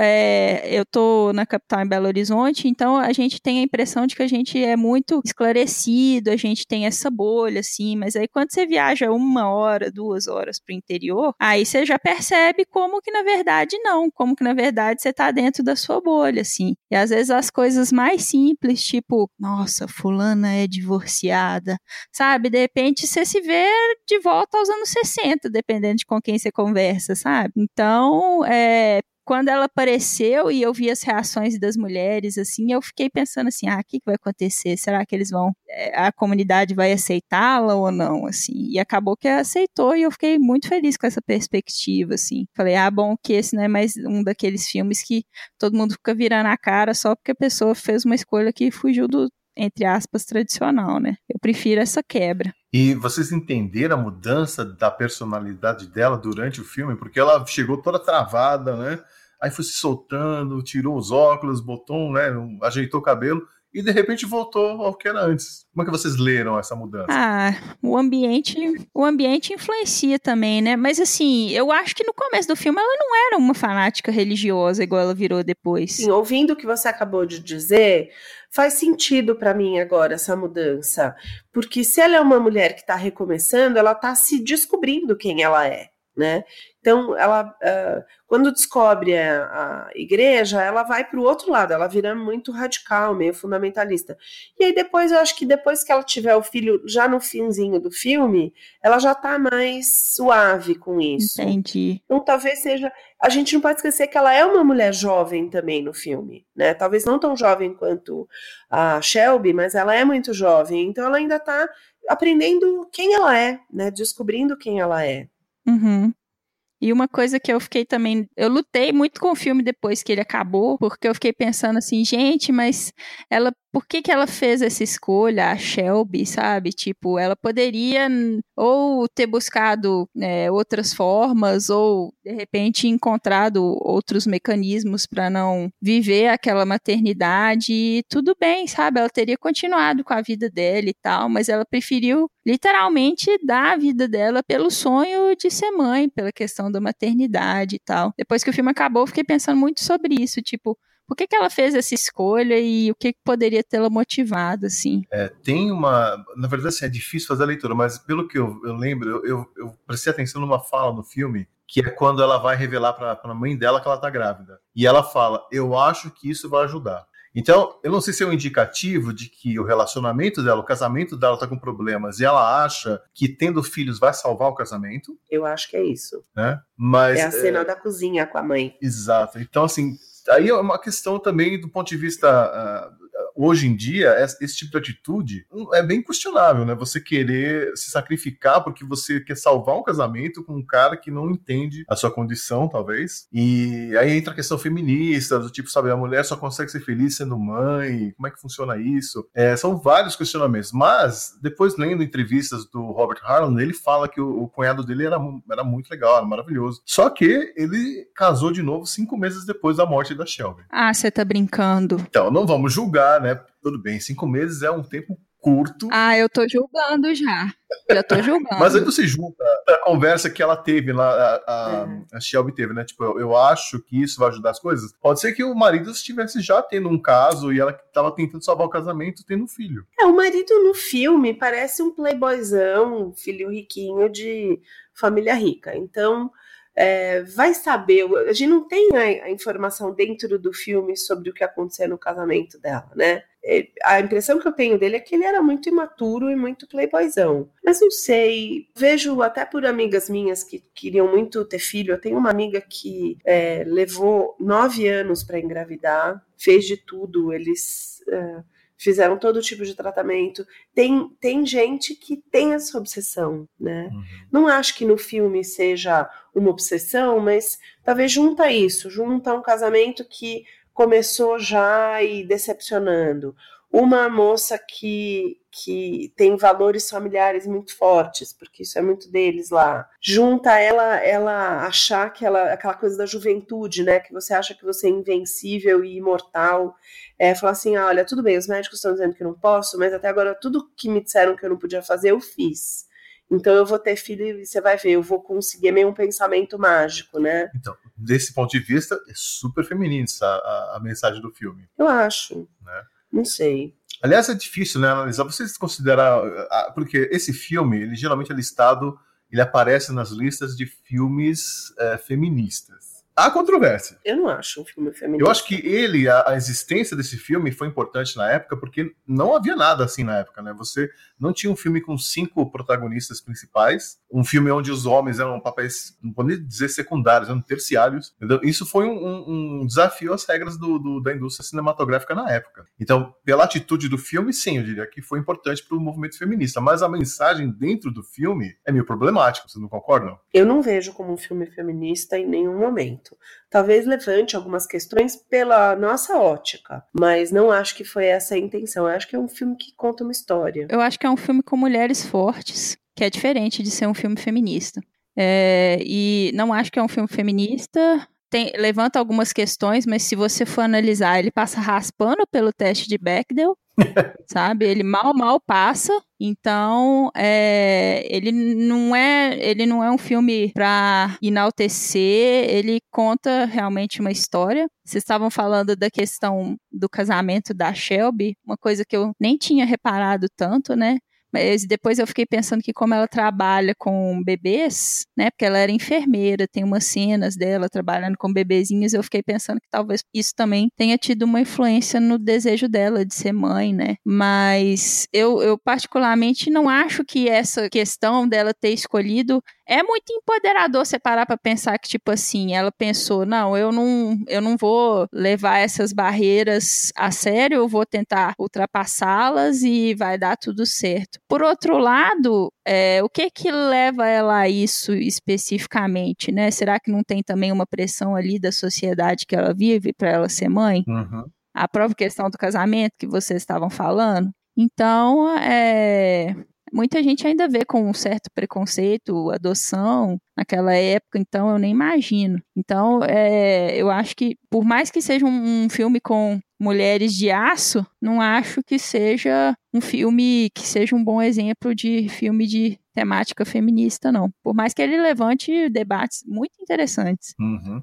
eu tô na capital em Belo Horizonte, então a gente tem a impressão de que a gente é muito esclarecido, a gente tem essa bolha, assim, mas aí quando você viaja 1 hora, 2 horas pro interior, aí você já percebe como que na verdade não, como que na verdade você tá dentro da sua bolha, assim. E às vezes as coisas mais simples, tipo, nossa, fulana é divorciada, sabe? De repente você se vê de volta aos anos 60, dependendo de com quem você conversa, sabe? Então, quando ela apareceu e eu vi as reações das mulheres, assim, eu fiquei pensando assim, o que vai acontecer? Será que eles vão, a comunidade vai aceitá-la ou não, assim? E acabou que aceitou e eu fiquei muito feliz com essa perspectiva, assim. Falei, bom, que esse não é mais um daqueles filmes que todo mundo fica virando a cara só porque a pessoa fez uma escolha que fugiu do, entre aspas, tradicional, né? Eu prefiro essa quebra. E vocês entenderam a mudança da personalidade dela durante o filme? Porque ela chegou toda travada, né? Aí foi se soltando, tirou os óculos, botou, né? Ajeitou o cabelo e de repente voltou ao que era antes. Como é que vocês leram essa mudança? O ambiente influencia também, né? Mas assim, eu acho que no começo do filme ela não era uma fanática religiosa igual ela virou depois. Sim, ouvindo o que você acabou de dizer, faz sentido para mim agora essa mudança. Porque se ela é uma mulher que está recomeçando, ela está se descobrindo quem ela é, né? Então, ela, quando descobre a igreja, ela vai para o outro lado, ela vira muito radical, meio fundamentalista. E aí depois, eu acho que depois que ela tiver o filho, já no finzinho do filme, ela já está mais suave com isso. Entendi. Então, talvez seja... A gente não pode esquecer que ela é uma mulher jovem também no filme, né? Talvez não tão jovem quanto a Shelby, mas ela é muito jovem. Então, ela ainda está aprendendo quem ela é, né? Descobrindo quem ela é. Uhum. E uma coisa que eu fiquei também... Eu lutei muito com o filme depois que ele acabou, porque eu fiquei pensando assim, gente, mas ela, por que que ela fez essa escolha, a Shelby, sabe? Tipo, ela poderia ou ter buscado outras formas, ou de repente encontrado outros mecanismos para não viver aquela maternidade, e tudo bem, sabe? Ela teria continuado com a vida dela e tal, mas ela preferiu literalmente dar a vida dela pelo sonho de ser mãe, pela questão da maternidade e tal. Depois que o filme acabou, eu fiquei pensando muito sobre isso, tipo, por que que ela fez essa escolha e o que que poderia tê-la motivado, assim? Tem uma... Na verdade, assim, é difícil fazer a leitura, mas pelo que eu lembro, eu prestei atenção numa fala no filme, que é quando ela vai revelar para a mãe dela que ela tá grávida. E ela fala, eu acho que isso vai ajudar. Então, eu não sei se é um indicativo de que o relacionamento dela, o casamento dela está com problemas e ela acha que tendo filhos vai salvar o casamento. Eu acho que é isso. Né? Mas, é a cena da cozinha com a mãe. Exato. Então, assim, aí é uma questão também do ponto de vista... Hoje em dia, esse tipo de atitude é bem questionável, né? Você querer se sacrificar porque você quer salvar um casamento com um cara que não entende a sua condição, talvez. E aí entra a questão feminista, do tipo, sabe, a mulher só consegue ser feliz sendo mãe, como é que funciona isso? São vários questionamentos, mas depois lendo entrevistas do Robert Harlan, ele fala que o cunhado dele era muito legal, era maravilhoso. Só que ele casou de novo 5 meses depois da morte da Shelby. Você tá brincando. Então, não vamos julgar, né? Tudo bem, 5 meses é um tempo curto. Eu tô julgando já. Já tô julgando. Mas aí você junta a conversa que ela teve lá, a Shelby teve, né? Tipo, eu acho que isso vai ajudar as coisas. Pode ser que o marido estivesse já tendo um caso e ela tava tentando salvar o casamento tendo um filho. O marido no filme parece um playboyzão, um filho riquinho de família rica. Então... vai saber, a gente não tem a informação dentro do filme sobre o que aconteceu no casamento dela, né? A impressão que eu tenho dele é que ele era muito imaturo e muito playboyzão. Mas não sei, vejo até por amigas minhas que queriam muito ter filho. Eu tenho uma amiga que levou 9 anos para engravidar, fez de tudo, eles... fizeram todo tipo de tratamento. Tem gente que tem essa obsessão, né? Uhum. Não acho que no filme seja uma obsessão, mas talvez junta isso, junta um casamento que começou já e decepcionando. Uma moça que tem valores familiares muito fortes, porque isso é muito deles lá. Junta ela achar que aquela coisa da juventude, né? Que você acha que você é invencível e imortal. Falar assim, olha, tudo bem, os médicos estão dizendo que eu não posso, mas até agora tudo que me disseram que eu não podia fazer, eu fiz. Então eu vou ter filho e você vai ver, eu vou conseguir, meio um pensamento mágico, né? Então, desse ponto de vista, é super feminista a mensagem do filme. Eu acho. Né? Não sei. Aliás, é difícil, né, analisar. Vocês consideraram... Porque esse filme, ele geralmente é listado... Ele aparece nas listas de filmes feministas. Há controvérsia. Eu não acho um filme feminista. Eu acho que ele, a existência desse filme foi importante na época, porque não havia nada assim na época, né? Você não tinha um filme com 5 protagonistas principais, um filme onde os homens eram papéis, não podemos dizer secundários, eram terciários. Entendeu? Isso foi um desafio às regras da indústria cinematográfica na época. Então, pela atitude do filme, sim, eu diria que foi importante para o movimento feminista, mas a mensagem dentro do filme é meio problemática, vocês não concordam? Eu não vejo como um filme feminista em nenhum momento. Talvez levante algumas questões pela nossa ótica, mas não acho que foi essa a intenção. Eu acho que é um filme que conta uma história. Eu acho que é um filme com mulheres fortes, que é diferente de ser um filme feminista. E não acho que é um filme feminista. Levanta algumas questões, mas se você for analisar, ele passa raspando pelo teste de Bechdel, sabe? Ele mal passa. Então, ele não é um filme para enaltecer, ele conta realmente uma história. Vocês estavam falando da questão do casamento da Shelby, uma coisa que eu nem tinha reparado tanto, né? Mas depois eu fiquei pensando que como ela trabalha com bebês, né, porque ela era enfermeira, tem umas cenas dela trabalhando com bebezinhos, eu fiquei pensando que talvez isso também tenha tido uma influência no desejo dela de ser mãe, né, mas eu particularmente não acho que essa questão dela ter escolhido é muito empoderador você parar pra pensar que, tipo assim, ela pensou, não, eu não vou levar essas barreiras a sério, eu vou tentar ultrapassá-las e vai dar tudo certo. Por outro lado, o que leva ela a isso especificamente, né? Será que não tem também uma pressão ali da sociedade que ela vive pra ela ser mãe? Uhum. A própria questão do casamento que vocês estavam falando. Então, muita gente ainda vê com um certo preconceito, adoção, naquela época, então eu nem imagino. Então, eu acho que, por mais que seja um filme com mulheres de aço, não acho que seja um filme que seja um bom exemplo de filme de temática feminista, não. Por mais que ele levante debates muito interessantes. Uhum.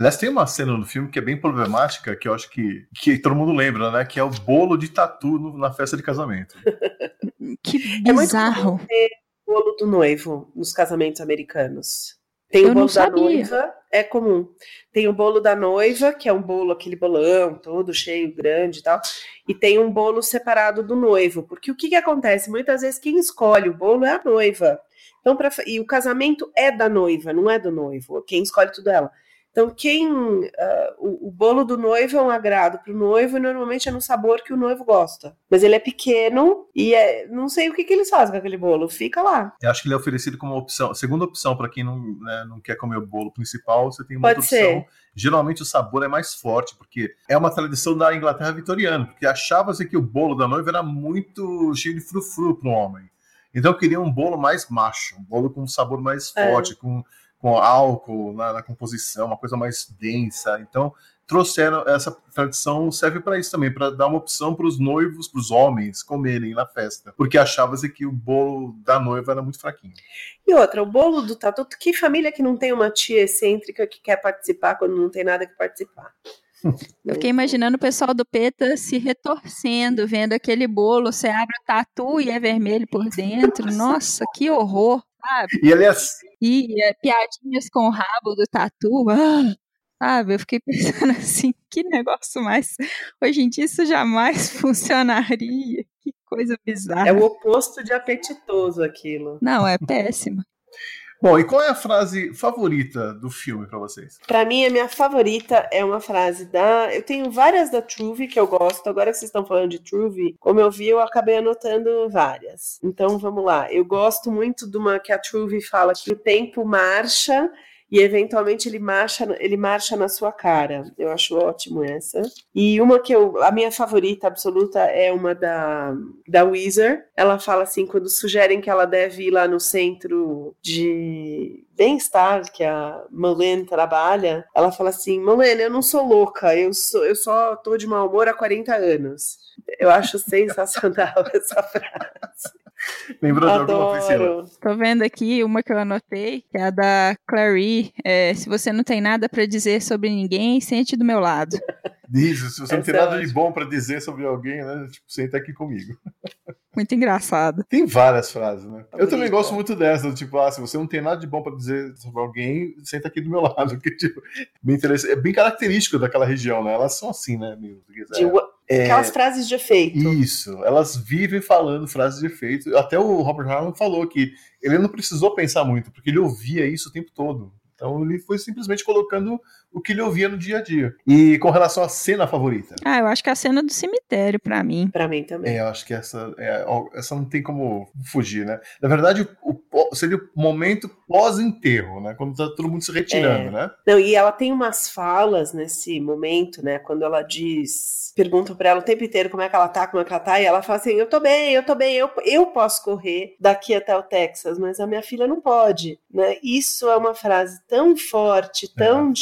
Aliás, tem uma cena no filme que é bem problemática, que eu acho que todo mundo lembra, né? Que é o bolo de tatu na festa de casamento. Que bizarro. É o bolo do noivo nos casamentos americanos. Tem o bolo da noiva, é comum. Tem o bolo da noiva, que é um bolo, aquele bolão todo cheio, grande e tal. E tem um bolo separado do noivo. Porque o que acontece? Muitas vezes quem escolhe o bolo é a noiva. Então, e o casamento é da noiva, não é do noivo. Quem escolhe tudo é ela. Então, o bolo do noivo é um agrado para o noivo e normalmente é no sabor que o noivo gosta. Mas ele é pequeno e não sei o que eles fazem com aquele bolo, fica lá. Eu acho que ele é oferecido como opção, segunda opção para quem não, né, não quer comer o bolo principal, você tem uma outra opção. Geralmente o sabor é mais forte, porque é uma tradição da Inglaterra vitoriana, porque achava-se que o bolo da noiva era muito cheio de frufru para o homem. Então eu queria um bolo mais macho, um bolo com um sabor mais forte, com álcool na composição, uma coisa mais densa. Então, trouxeram essa tradição, serve para isso também, para dar uma opção para os noivos, para os homens comerem na festa, porque achava-se que o bolo da noiva era muito fraquinho. E outra, o bolo do tatu, que família que não tem uma tia excêntrica que quer participar quando não tem nada que participar? Eu fiquei imaginando o pessoal do PETA se retorcendo, vendo aquele bolo, você abre o tatu e é vermelho por dentro. Nossa, que horror! Sabe? E ele é assim. E piadinhas com o rabo do tatu, sabe? Eu fiquei pensando assim, que negócio mais... Hoje em dia isso jamais funcionaria, que coisa bizarra. É o oposto de apetitoso aquilo. Não, é péssimo. Bom, e qual é a frase favorita do filme pra vocês? Pra mim, a minha favorita é uma frase da... Eu tenho várias da Truvy que eu gosto. Agora que vocês estão falando de Truvy, como eu vi, eu acabei anotando várias. Então, vamos lá. Eu gosto muito de uma que a Truvy fala que o tempo marcha e, eventualmente, ele marcha na sua cara. Eu acho ótimo essa. E uma que a minha favorita absoluta é uma da Weezer. Ela fala assim, quando sugerem que ela deve ir lá no centro de bem-estar que a Marlene trabalha, ela fala assim, Marlene, eu não sou louca, eu só tô de mau humor há 40 anos. Eu acho sensacional essa frase. Lembrou de alguma coisa? Tô vendo aqui uma que eu anotei, que é a da Clary. Se você não tem nada pra dizer sobre ninguém, sente do meu lado. Isso, se você não tem nada de bom pra dizer sobre alguém, né? Tipo, senta aqui comigo. muito engraçada. Tem várias frases, né? Eu também gosto muito dessa, tipo, ah, se você não tem nada de bom pra dizer sobre alguém, senta aqui do meu lado, que tipo, bem interessante. É bem característico daquela região, né? Elas são assim, né, amigo? Aquelas frases de efeito. Isso, elas vivem falando frases de efeito. Até o Robert Harlan falou que ele não precisou pensar muito, porque ele ouvia isso o tempo todo. Então ele foi simplesmente colocando o que ele ouvia no dia a dia. E com relação à cena favorita? Ah, eu acho que é a cena do cemitério, pra mim. Pra mim também. É, eu acho que essa não tem como fugir, né? Na verdade, seria o momento pós-enterro, né? Quando tá todo mundo se retirando, né? Não, e ela tem umas falas nesse momento, né? Quando ela diz... Perguntam pra ela o tempo inteiro como é que ela tá, e ela fala assim, eu tô bem, eu posso correr daqui até o Texas, mas a minha filha não pode, né? Isso é uma frase tão forte, tão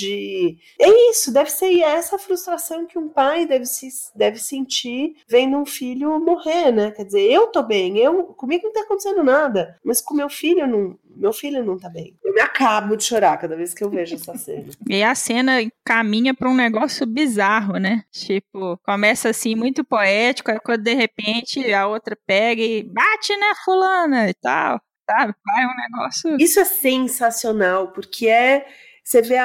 É isso, deve ser essa frustração que um pai deve sentir vendo um filho morrer, né? Quer dizer, eu tô bem, comigo não tá acontecendo nada, mas com meu filho não tá bem. Eu me acabo de chorar cada vez que eu vejo essa cena. E a cena caminha pra um negócio bizarro, né? Tipo, começa assim, muito poético, aí quando de repente a outra pega e bate, né, fulana, e tal, sabe? Vai um negócio... Isso é sensacional, porque você vê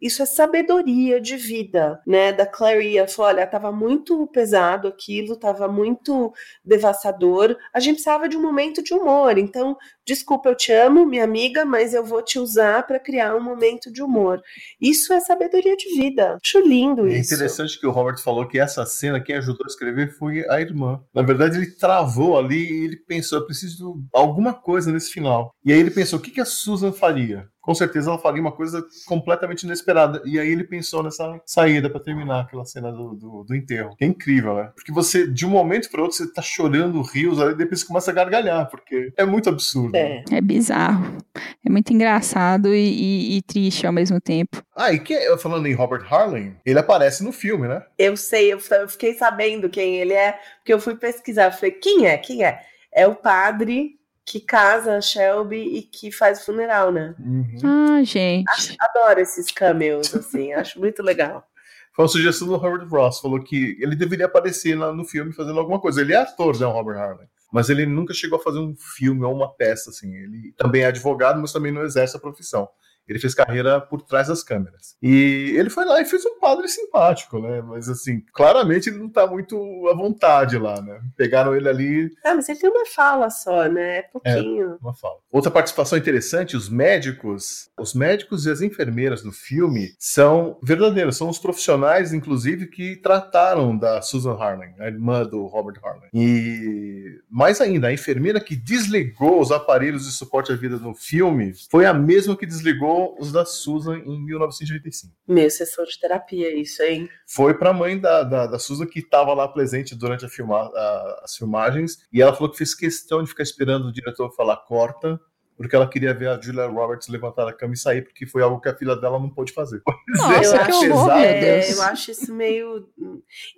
isso é sabedoria de vida, né, da Clary. Ela falou, olha, estava muito pesado aquilo, estava muito devastador, a gente precisava de um momento de humor, então, desculpa, eu te amo, minha amiga, mas eu vou te usar para criar um momento de humor. Isso é sabedoria de vida. Acho lindo isso. É interessante que o Robert falou que essa cena, quem ajudou a escrever foi a irmã. Na verdade, ele travou ali e ele pensou, eu preciso de alguma coisa nesse final. E aí ele pensou, o que a Susan faria? Com certeza ela faria uma coisa completamente inesperada. E aí ele pensou nessa saída pra terminar aquela cena do enterro. Que é incrível, né? Porque você, de um momento pra outro, você tá chorando, rios, aí depois você começa a gargalhar, porque é muito absurdo. É bizarro. É muito engraçado e triste ao mesmo tempo. Ah, e falando em Robert Harlan, ele aparece no filme, né? Eu sei, eu fiquei sabendo quem ele é, porque eu fui pesquisar. Eu falei, quem é? É o padre... que casa a Shelby e que faz o funeral, né? Uhum. Ah, gente. Adoro esses cameos, assim. Acho muito legal. Foi uma sugestão do Robert Ross. Falou que ele deveria aparecer no filme fazendo alguma coisa. Ele é ator, né, o Robert Harlan? Mas ele nunca chegou a fazer um filme ou uma peça, assim. Ele também é advogado, mas também não exerce a profissão. Ele fez carreira por trás das câmeras. E ele foi lá e fez um padre simpático, né? Mas, assim, claramente ele não tá muito à vontade lá, né? Pegaram ele ali... Ah, mas ele tem uma fala só, né? É pouquinho. É, uma fala. Outra participação interessante, os médicos e as enfermeiras do filme são verdadeiros, são os profissionais, inclusive, que trataram da Susan Harlan, a irmã do Robert Harlan. E, mais ainda, a enfermeira que desligou os aparelhos de suporte à vida no filme foi a mesma que desligou os da Susan em 1985. Meu, sessão de terapia, isso, hein? Foi pra mãe da Susan, que estava lá presente durante as filmagens, e ela falou que fez questão de ficar esperando o diretor falar corta, porque ela queria ver a Julia Roberts levantar a cama e sair, porque foi algo que a filha dela não pôde fazer. Nossa, eu acho pesado. Eu acho isso meio...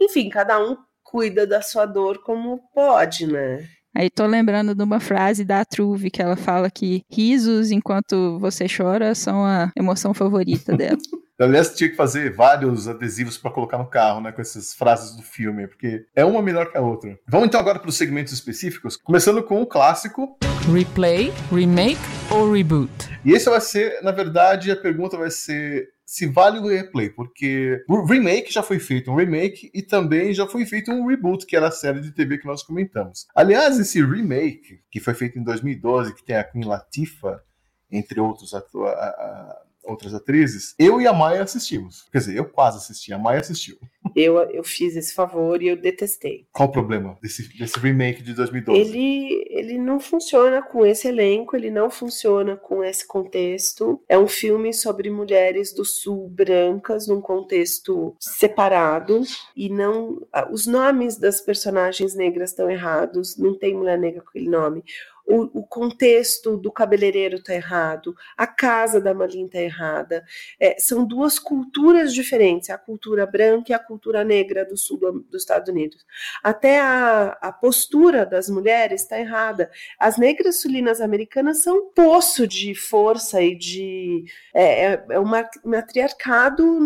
Enfim, cada um cuida da sua dor como pode, né? Aí tô lembrando de uma frase da Truve, que ela fala que risos enquanto você chora são a emoção favorita dela. Aliás, tinha que fazer vários adesivos para colocar no carro, né, com essas frases do filme, porque é uma melhor que a outra. Vamos então agora para os segmentos específicos, começando com o clássico... Replay, remake ou reboot? E esse vai ser, na verdade, a pergunta vai ser... se vale o replay, porque o remake já foi feito, um remake, e também já foi feito um reboot, que era a série de TV que nós comentamos. Aliás, esse remake, que foi feito em 2012, que tem a Queen Latifah, entre outros outras atrizes, eu e a Maia assistimos. Quer dizer, eu quase assisti, a Maia assistiu. Eu fiz esse favor e eu detestei. Qual o problema desse remake de 2012? Ele não funciona com esse elenco, ele não funciona com esse contexto. É um filme sobre mulheres do sul brancas num contexto separado, e não... Os nomes das personagens negras estão errados, não tem mulher negra com aquele nome. o contexto do cabeleireiro está errado, a casa da Malin está errada. São duas culturas diferentes, a cultura branca e a cultura negra do sul dos Estados Unidos. Até a postura das mulheres está errada. As negras sulinas americanas são um poço de força e de... É um matriarcado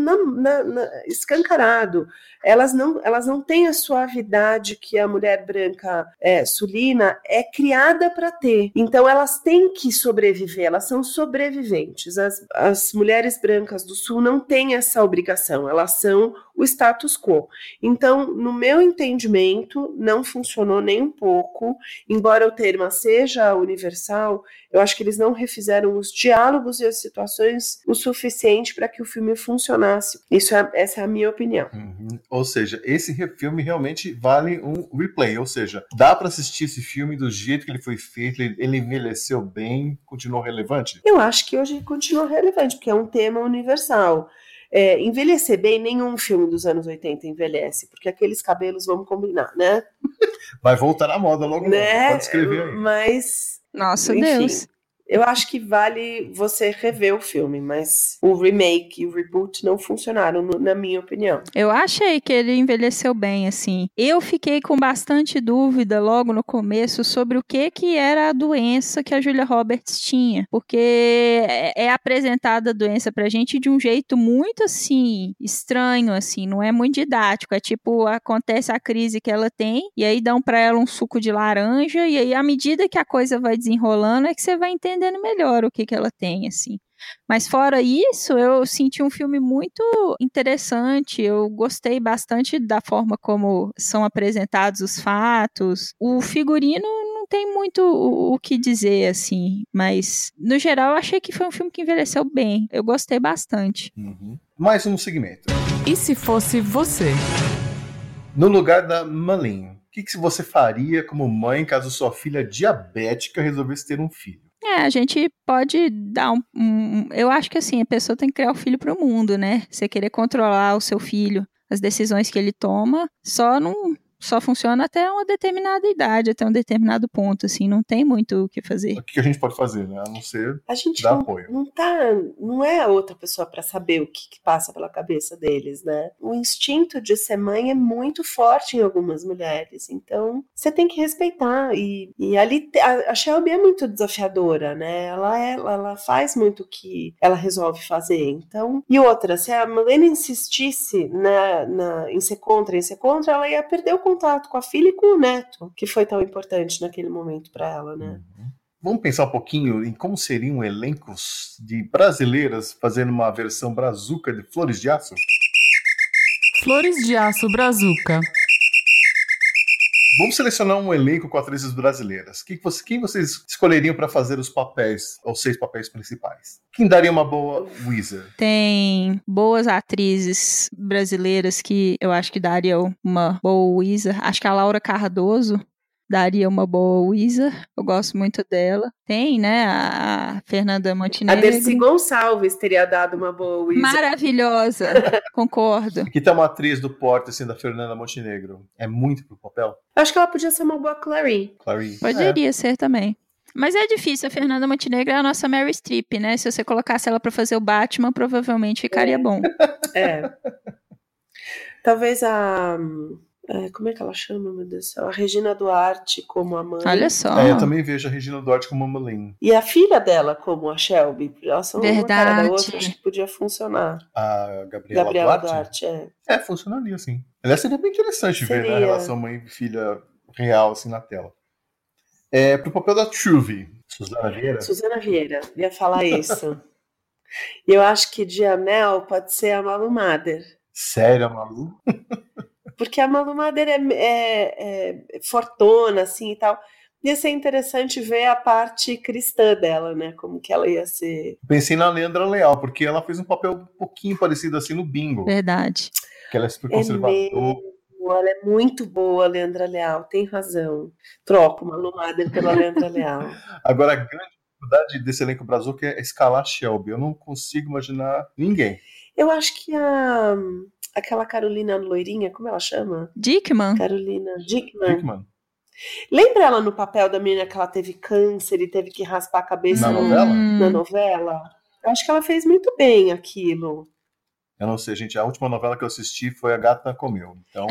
escancarado. Elas não têm a suavidade que a mulher branca sulina é criada para ter. Então, elas têm que sobreviver, elas são sobreviventes. As mulheres brancas do sul não têm essa obrigação, elas são o status quo. Então, no meu entendimento, não funcionou nem um pouco, embora o termo seja universal, eu acho que eles não refizeram os diálogos e as situações o suficiente para que o filme funcionasse. Essa é a minha opinião. Uhum. Ou seja, esse filme realmente vale um replay, ou seja, dá para assistir esse filme do jeito que ele foi feito, ele envelheceu bem, continuou relevante? Eu acho que hoje continua relevante, porque é um tema universal. Envelhecer bem, nenhum filme dos anos 80 envelhece, porque aqueles cabelos, vamos combinar, né? Vai voltar à moda logo, né? Pode escrever aí. Mas, nossa, enfim, Deus. Eu acho que vale você rever o filme, mas o remake e o reboot não funcionaram, na minha opinião. Eu achei que ele envelheceu bem, assim. Eu fiquei com bastante dúvida logo no começo sobre o que era a doença que a Julia Roberts tinha, porque é apresentada a doença pra gente de um jeito muito, assim, estranho, assim, não é muito didático. É tipo, acontece a crise que ela tem, e aí dão pra ela um suco de laranja, e aí à medida que a coisa vai desenrolando é que você vai entendendo melhor o que ela tem, assim. Mas fora isso, eu senti um filme muito interessante, eu gostei bastante da forma como são apresentados os fatos. O figurino não tem muito o que dizer, assim, mas no geral eu achei que foi um filme que envelheceu bem, eu gostei bastante. Uhum. Mais um segmento. E se fosse você? No lugar da Malin, o que você faria como mãe caso sua filha diabética resolvesse ter um filho? A gente pode dar eu acho que assim, a pessoa tem que criar o filho pro mundo, né? Você querer controlar o seu filho, as decisões que ele toma, só funciona até uma determinada idade, até um determinado ponto, assim, não tem muito o que fazer. O que a gente pode fazer, né? A não ser dar apoio. Não é a outra pessoa para saber o que passa pela cabeça deles, né? O instinto de ser mãe é muito forte em algumas mulheres, então você tem que respeitar. E ali, a Shelby é muito desafiadora, né? Ela faz muito o que ela resolve fazer, então... E outra, se a Malene insistisse em ser contra, ela ia perder o contato com a filha e com o neto, que foi tão importante naquele momento para ela, né? Uhum. Vamos pensar um pouquinho em como seria um elenco de brasileiras fazendo uma versão brazuca de Flores de Aço? Flores de Aço brazuca. Vamos selecionar um elenco com atrizes brasileiras. Quem vocês escolheriam para fazer os papéis, os 6 papéis principais? Quem daria uma boa Wizard? Tem boas atrizes brasileiras que eu acho que dariam uma boa Wizard. Acho que a Laura Cardoso daria uma boa Wizard. Eu gosto muito dela. Tem, né, a Fernanda Montenegro. A Dercy Gonçalves teria dado uma boa Wizard. Maravilhosa, concordo. Que tá uma atriz do porte, assim, da Fernanda Montenegro. É muito pro papel? Acho que ela podia ser uma boa Clary. Poderia ser também. Mas é difícil, a Fernanda Montenegro é a nossa Meryl Streep, né? Se você colocasse ela pra fazer o Batman, provavelmente ficaria bom. Talvez a... como é que ela chama, meu Deus do céu? A Regina Duarte como a mãe. Olha só. Eu também vejo a Regina Duarte como a Malin. E a filha dela como a Shelby. Elas são uma cara da outra, acho que podia funcionar. A Gabriela Duarte? Funcionaria, sim. Aliás, seria bem interessante ver a relação mãe e filha real, assim, na tela. Pro papel da Truvy, Suzana Vieira, ia falar isso. E eu acho que de Anel pode ser a Malu Mader. Sério, a Malu? Porque a Malu Mader é fortona, assim, e tal. Ia ser interessante ver a parte cristã dela, né? Como que ela ia ser... Pensei na Leandra Leal, porque ela fez um papel um pouquinho parecido, assim, no Bingo. Verdade. Que ela é super conservadora. Ela é muito boa, Leandra Leal. Tem razão. Troco uma Malu Mader pela Leandra Leal. Agora, a grande dificuldade desse elenco brazuca é escalar Shelby. Eu não consigo imaginar ninguém. Eu acho que aquela Carolina loirinha, como ela chama? Dickman. Carolina Dickman. Lembra ela no papel da menina que ela teve câncer e teve que raspar a cabeça na novela? Eu acho que ela fez muito bem aquilo. Eu não sei, gente, a última novela que eu assisti foi A Gata Comeu. Então...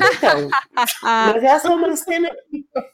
Mas essa é uma cena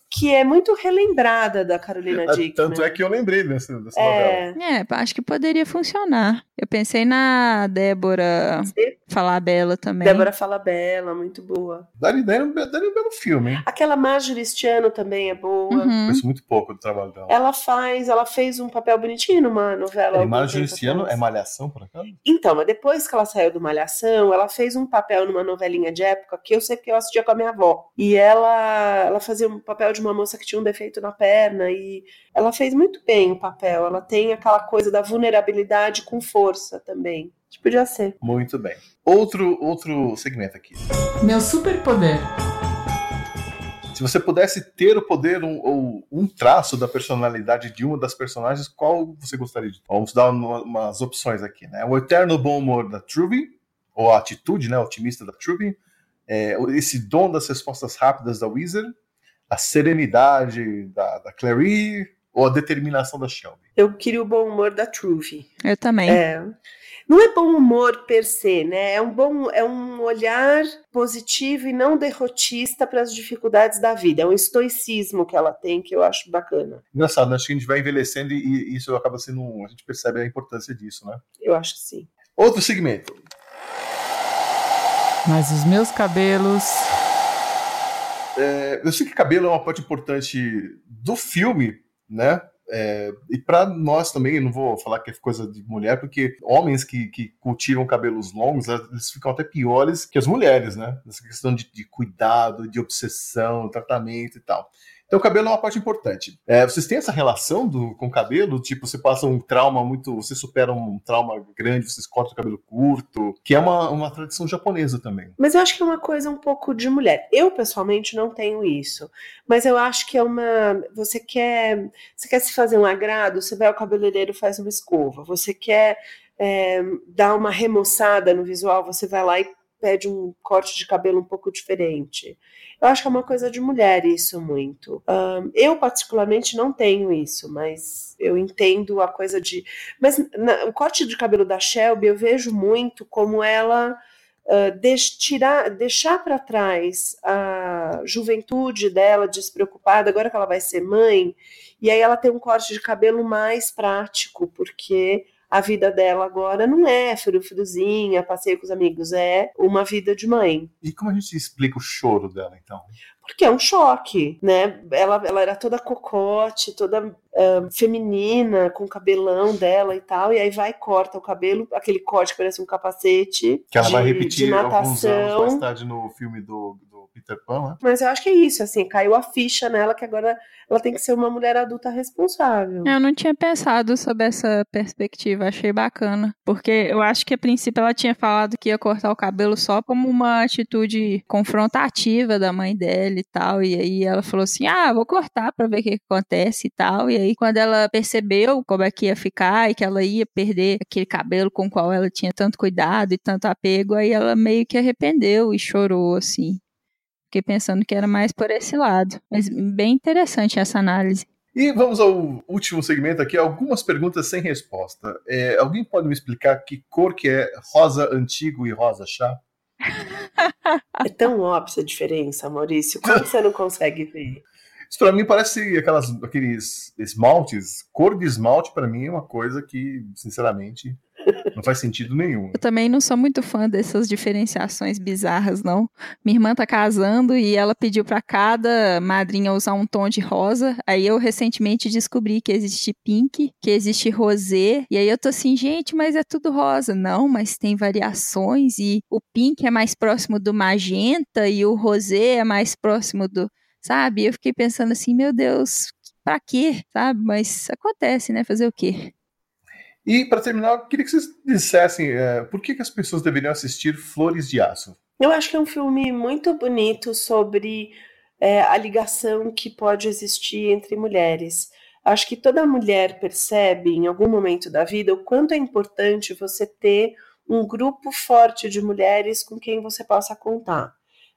que é muito relembrada da Carolina Dickmann. Tanto é que eu lembrei dessa novela. É, acho que poderia funcionar. Eu pensei na Débora Falabella também. Débora Falabella, muito boa. Daria um belo filme, hein? Aquela Marjorie Stiano também é boa. Uhum. Eu conheço muito pouco do trabalho dela. Ela fez um papel bonitinho numa novela. E Marjorie Stiano é Malhação, por acaso? Então, mas depois que ela saiu do Malhação, ela fez um papel numa novelinha de época que eu sei que eu assistia com a minha avó. E ela fazia um papel de uma moça que tinha um defeito na perna e ela fez muito bem o papel. Ela tem aquela coisa da vulnerabilidade com força também. Tipo, podia ser. Muito bem. Outro segmento aqui. Meu superpoder. Se você pudesse ter o poder ou um traço da personalidade de uma das personagens, qual você gostaria de ter? Vamos dar umas opções aqui, né? O eterno bom humor da Truby, ou a atitude, né, otimista da Truby, esse dom das respostas rápidas da Weezer, a serenidade da Clary, ou a determinação da Shelby? Eu queria o bom humor da Truby. Eu também. Não é bom humor per se, né? É um olhar positivo e não derrotista para as dificuldades da vida. É um estoicismo que ela tem que eu acho bacana. Engraçado, né? Acho que a gente vai envelhecendo e isso acaba sendo... A gente percebe a importância disso, né? Eu acho que sim. Outro segmento. Mas os meus cabelos... eu sei que cabelo é uma parte importante do filme, né? E para nós também, eu não vou falar que é coisa de mulher, porque homens que cultivam cabelos longos, eles ficam até piores que as mulheres, né? Nessa questão de cuidado, de obsessão, tratamento e tal. Então o cabelo é uma parte importante. Vocês têm essa relação com o cabelo? Tipo, você passa um trauma muito... Você supera um trauma grande, vocês cortam o cabelo curto, que é uma tradição japonesa também. Mas eu acho que é uma coisa um pouco de mulher. Eu, pessoalmente, não tenho isso. Mas eu acho que é uma... Você quer se fazer um agrado, você vai ao cabeleireiro e faz uma escova. Você quer dar uma remoçada no visual, você vai lá e pede um corte de cabelo um pouco diferente. Eu acho que é uma coisa de mulher isso muito. Eu particularmente não tenho isso, mas eu entendo a coisa de... Mas o corte de cabelo da Shelby eu vejo muito como ela deixar para trás a juventude dela despreocupada, agora que ela vai ser mãe, e aí ela tem um corte de cabelo mais prático, porque... A vida dela agora não é frufruzinha, passeio com os amigos, é uma vida de mãe. E como a gente explica o choro dela, então? Porque é um choque, né? Ela era toda cocote, toda feminina, com o cabelão dela e tal, e aí vai e corta o cabelo, aquele corte que parece um capacete. Que ela vai repetir alguns anos mais tarde no filme do Peter Pan, né? Mas eu acho que é isso, assim, caiu a ficha nela que agora... Ela tem que ser uma mulher adulta responsável. Eu não tinha pensado sobre essa perspectiva, achei bacana. Porque eu acho que a princípio ela tinha falado que ia cortar o cabelo só como uma atitude confrontativa da mãe dela e tal. E aí ela falou assim, vou cortar pra ver o que acontece e tal. E aí quando ela percebeu como é que ia ficar e que ela ia perder aquele cabelo com o qual ela tinha tanto cuidado e tanto apego, aí ela meio que arrependeu e chorou, assim. Fiquei pensando que era mais por esse lado. Mas bem interessante essa análise. E vamos ao último segmento aqui. Algumas perguntas sem resposta. Alguém pode me explicar que cor que é rosa antigo e rosa chá? É tão óbvia a diferença, Maurício. Como você não consegue ver? Isso pra mim parece aqueles esmaltes. Cor de esmalte pra mim é uma coisa que, sinceramente... Não faz sentido nenhum. Eu também não sou muito fã dessas diferenciações bizarras, não. Minha irmã tá casando e ela pediu pra cada madrinha usar um tom de rosa. Aí eu recentemente descobri que existe pink, que existe rosé. E aí eu tô assim, gente, mas é tudo rosa. Não, mas tem variações e o pink é mais próximo do magenta e o rosé é mais próximo do... Sabe? Eu fiquei pensando assim, meu Deus, pra quê? Sabe? Mas acontece, né? Fazer o quê? E, para terminar, eu queria que vocês dissessem por que as pessoas deveriam assistir Flores de Aço? Eu acho que é um filme muito bonito sobre a ligação que pode existir entre mulheres. Acho que toda mulher percebe, em algum momento da vida, o quanto é importante você ter um grupo forte de mulheres com quem você possa contar.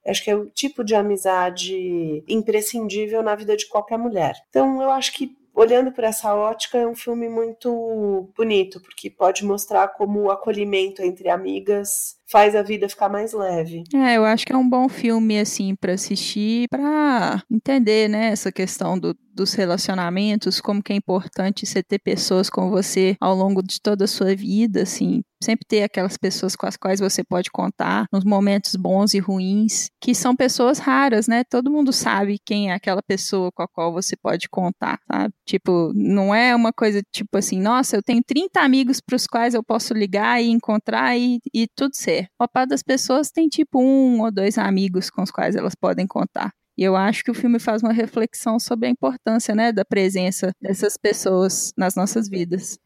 Acho que é o tipo de amizade imprescindível na vida de qualquer mulher. Então, eu acho que, olhando por essa ótica, é um filme muito bonito, porque pode mostrar como o acolhimento entre amigas faz a vida ficar mais leve. É, eu acho que é um bom filme, assim, pra assistir, pra entender, né, essa questão dos relacionamentos, como que é importante você ter pessoas com você ao longo de toda a sua vida, assim, sempre ter aquelas pessoas com as quais você pode contar nos momentos bons e ruins, que são pessoas raras, né, todo mundo sabe quem é aquela pessoa com a qual você pode contar, sabe? Tipo, não é uma coisa, tipo assim, nossa, eu tenho 30 amigos pros quais eu posso ligar e encontrar e tudo certo. A parte das pessoas tem tipo 1 ou 2 amigos com os quais elas podem contar. E eu acho que o filme faz uma reflexão sobre a importância, né, da presença dessas pessoas nas nossas vidas.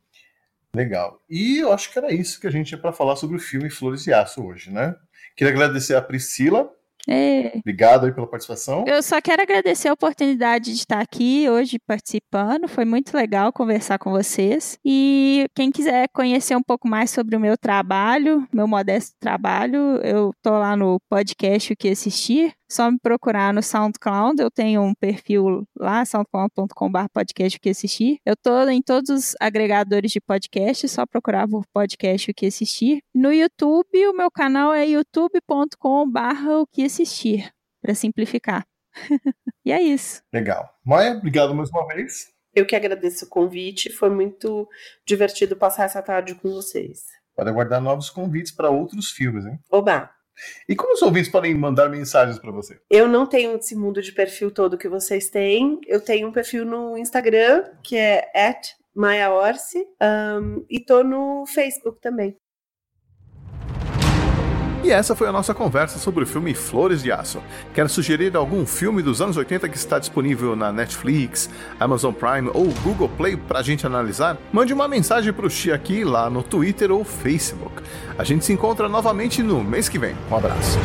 Legal. E eu acho que era isso que a gente tinha para falar sobre o filme Flores e Aço hoje, né? Queria agradecer a Priscila. Obrigado aí pela participação. Eu só quero agradecer a oportunidade de estar aqui hoje participando, foi muito legal conversar com vocês, e quem quiser conhecer um pouco mais sobre o meu trabalho, meu modesto trabalho, eu tô lá no podcast O Que Assistir, só me procurar no SoundCloud, eu tenho um perfil lá, soundcloud.com/podcast O Que Assistir, eu tô em todos os agregadores de podcast, só procurar por podcast O Que Assistir. No YouTube, o meu canal é youtube.com/O Que Assistir, para simplificar. E é isso. Legal. Maia, obrigado mais uma vez. Eu que agradeço o convite, foi muito divertido passar essa tarde com vocês. Pode aguardar novos convites para outros filmes, hein? Oba! E como os ouvintes podem mandar mensagens para você? Eu não tenho esse mundo de perfil todo que vocês têm, eu tenho um perfil no Instagram, que é @maiaorsi, e tô no Facebook também. E essa foi a nossa conversa sobre o filme Flores de Aço. Quer sugerir algum filme dos anos 80 que está disponível na Netflix, Amazon Prime ou Google Play para a gente analisar? Mande uma mensagem para o Xi aqui lá no Twitter ou Facebook. A gente se encontra novamente no mês que vem. Um abraço.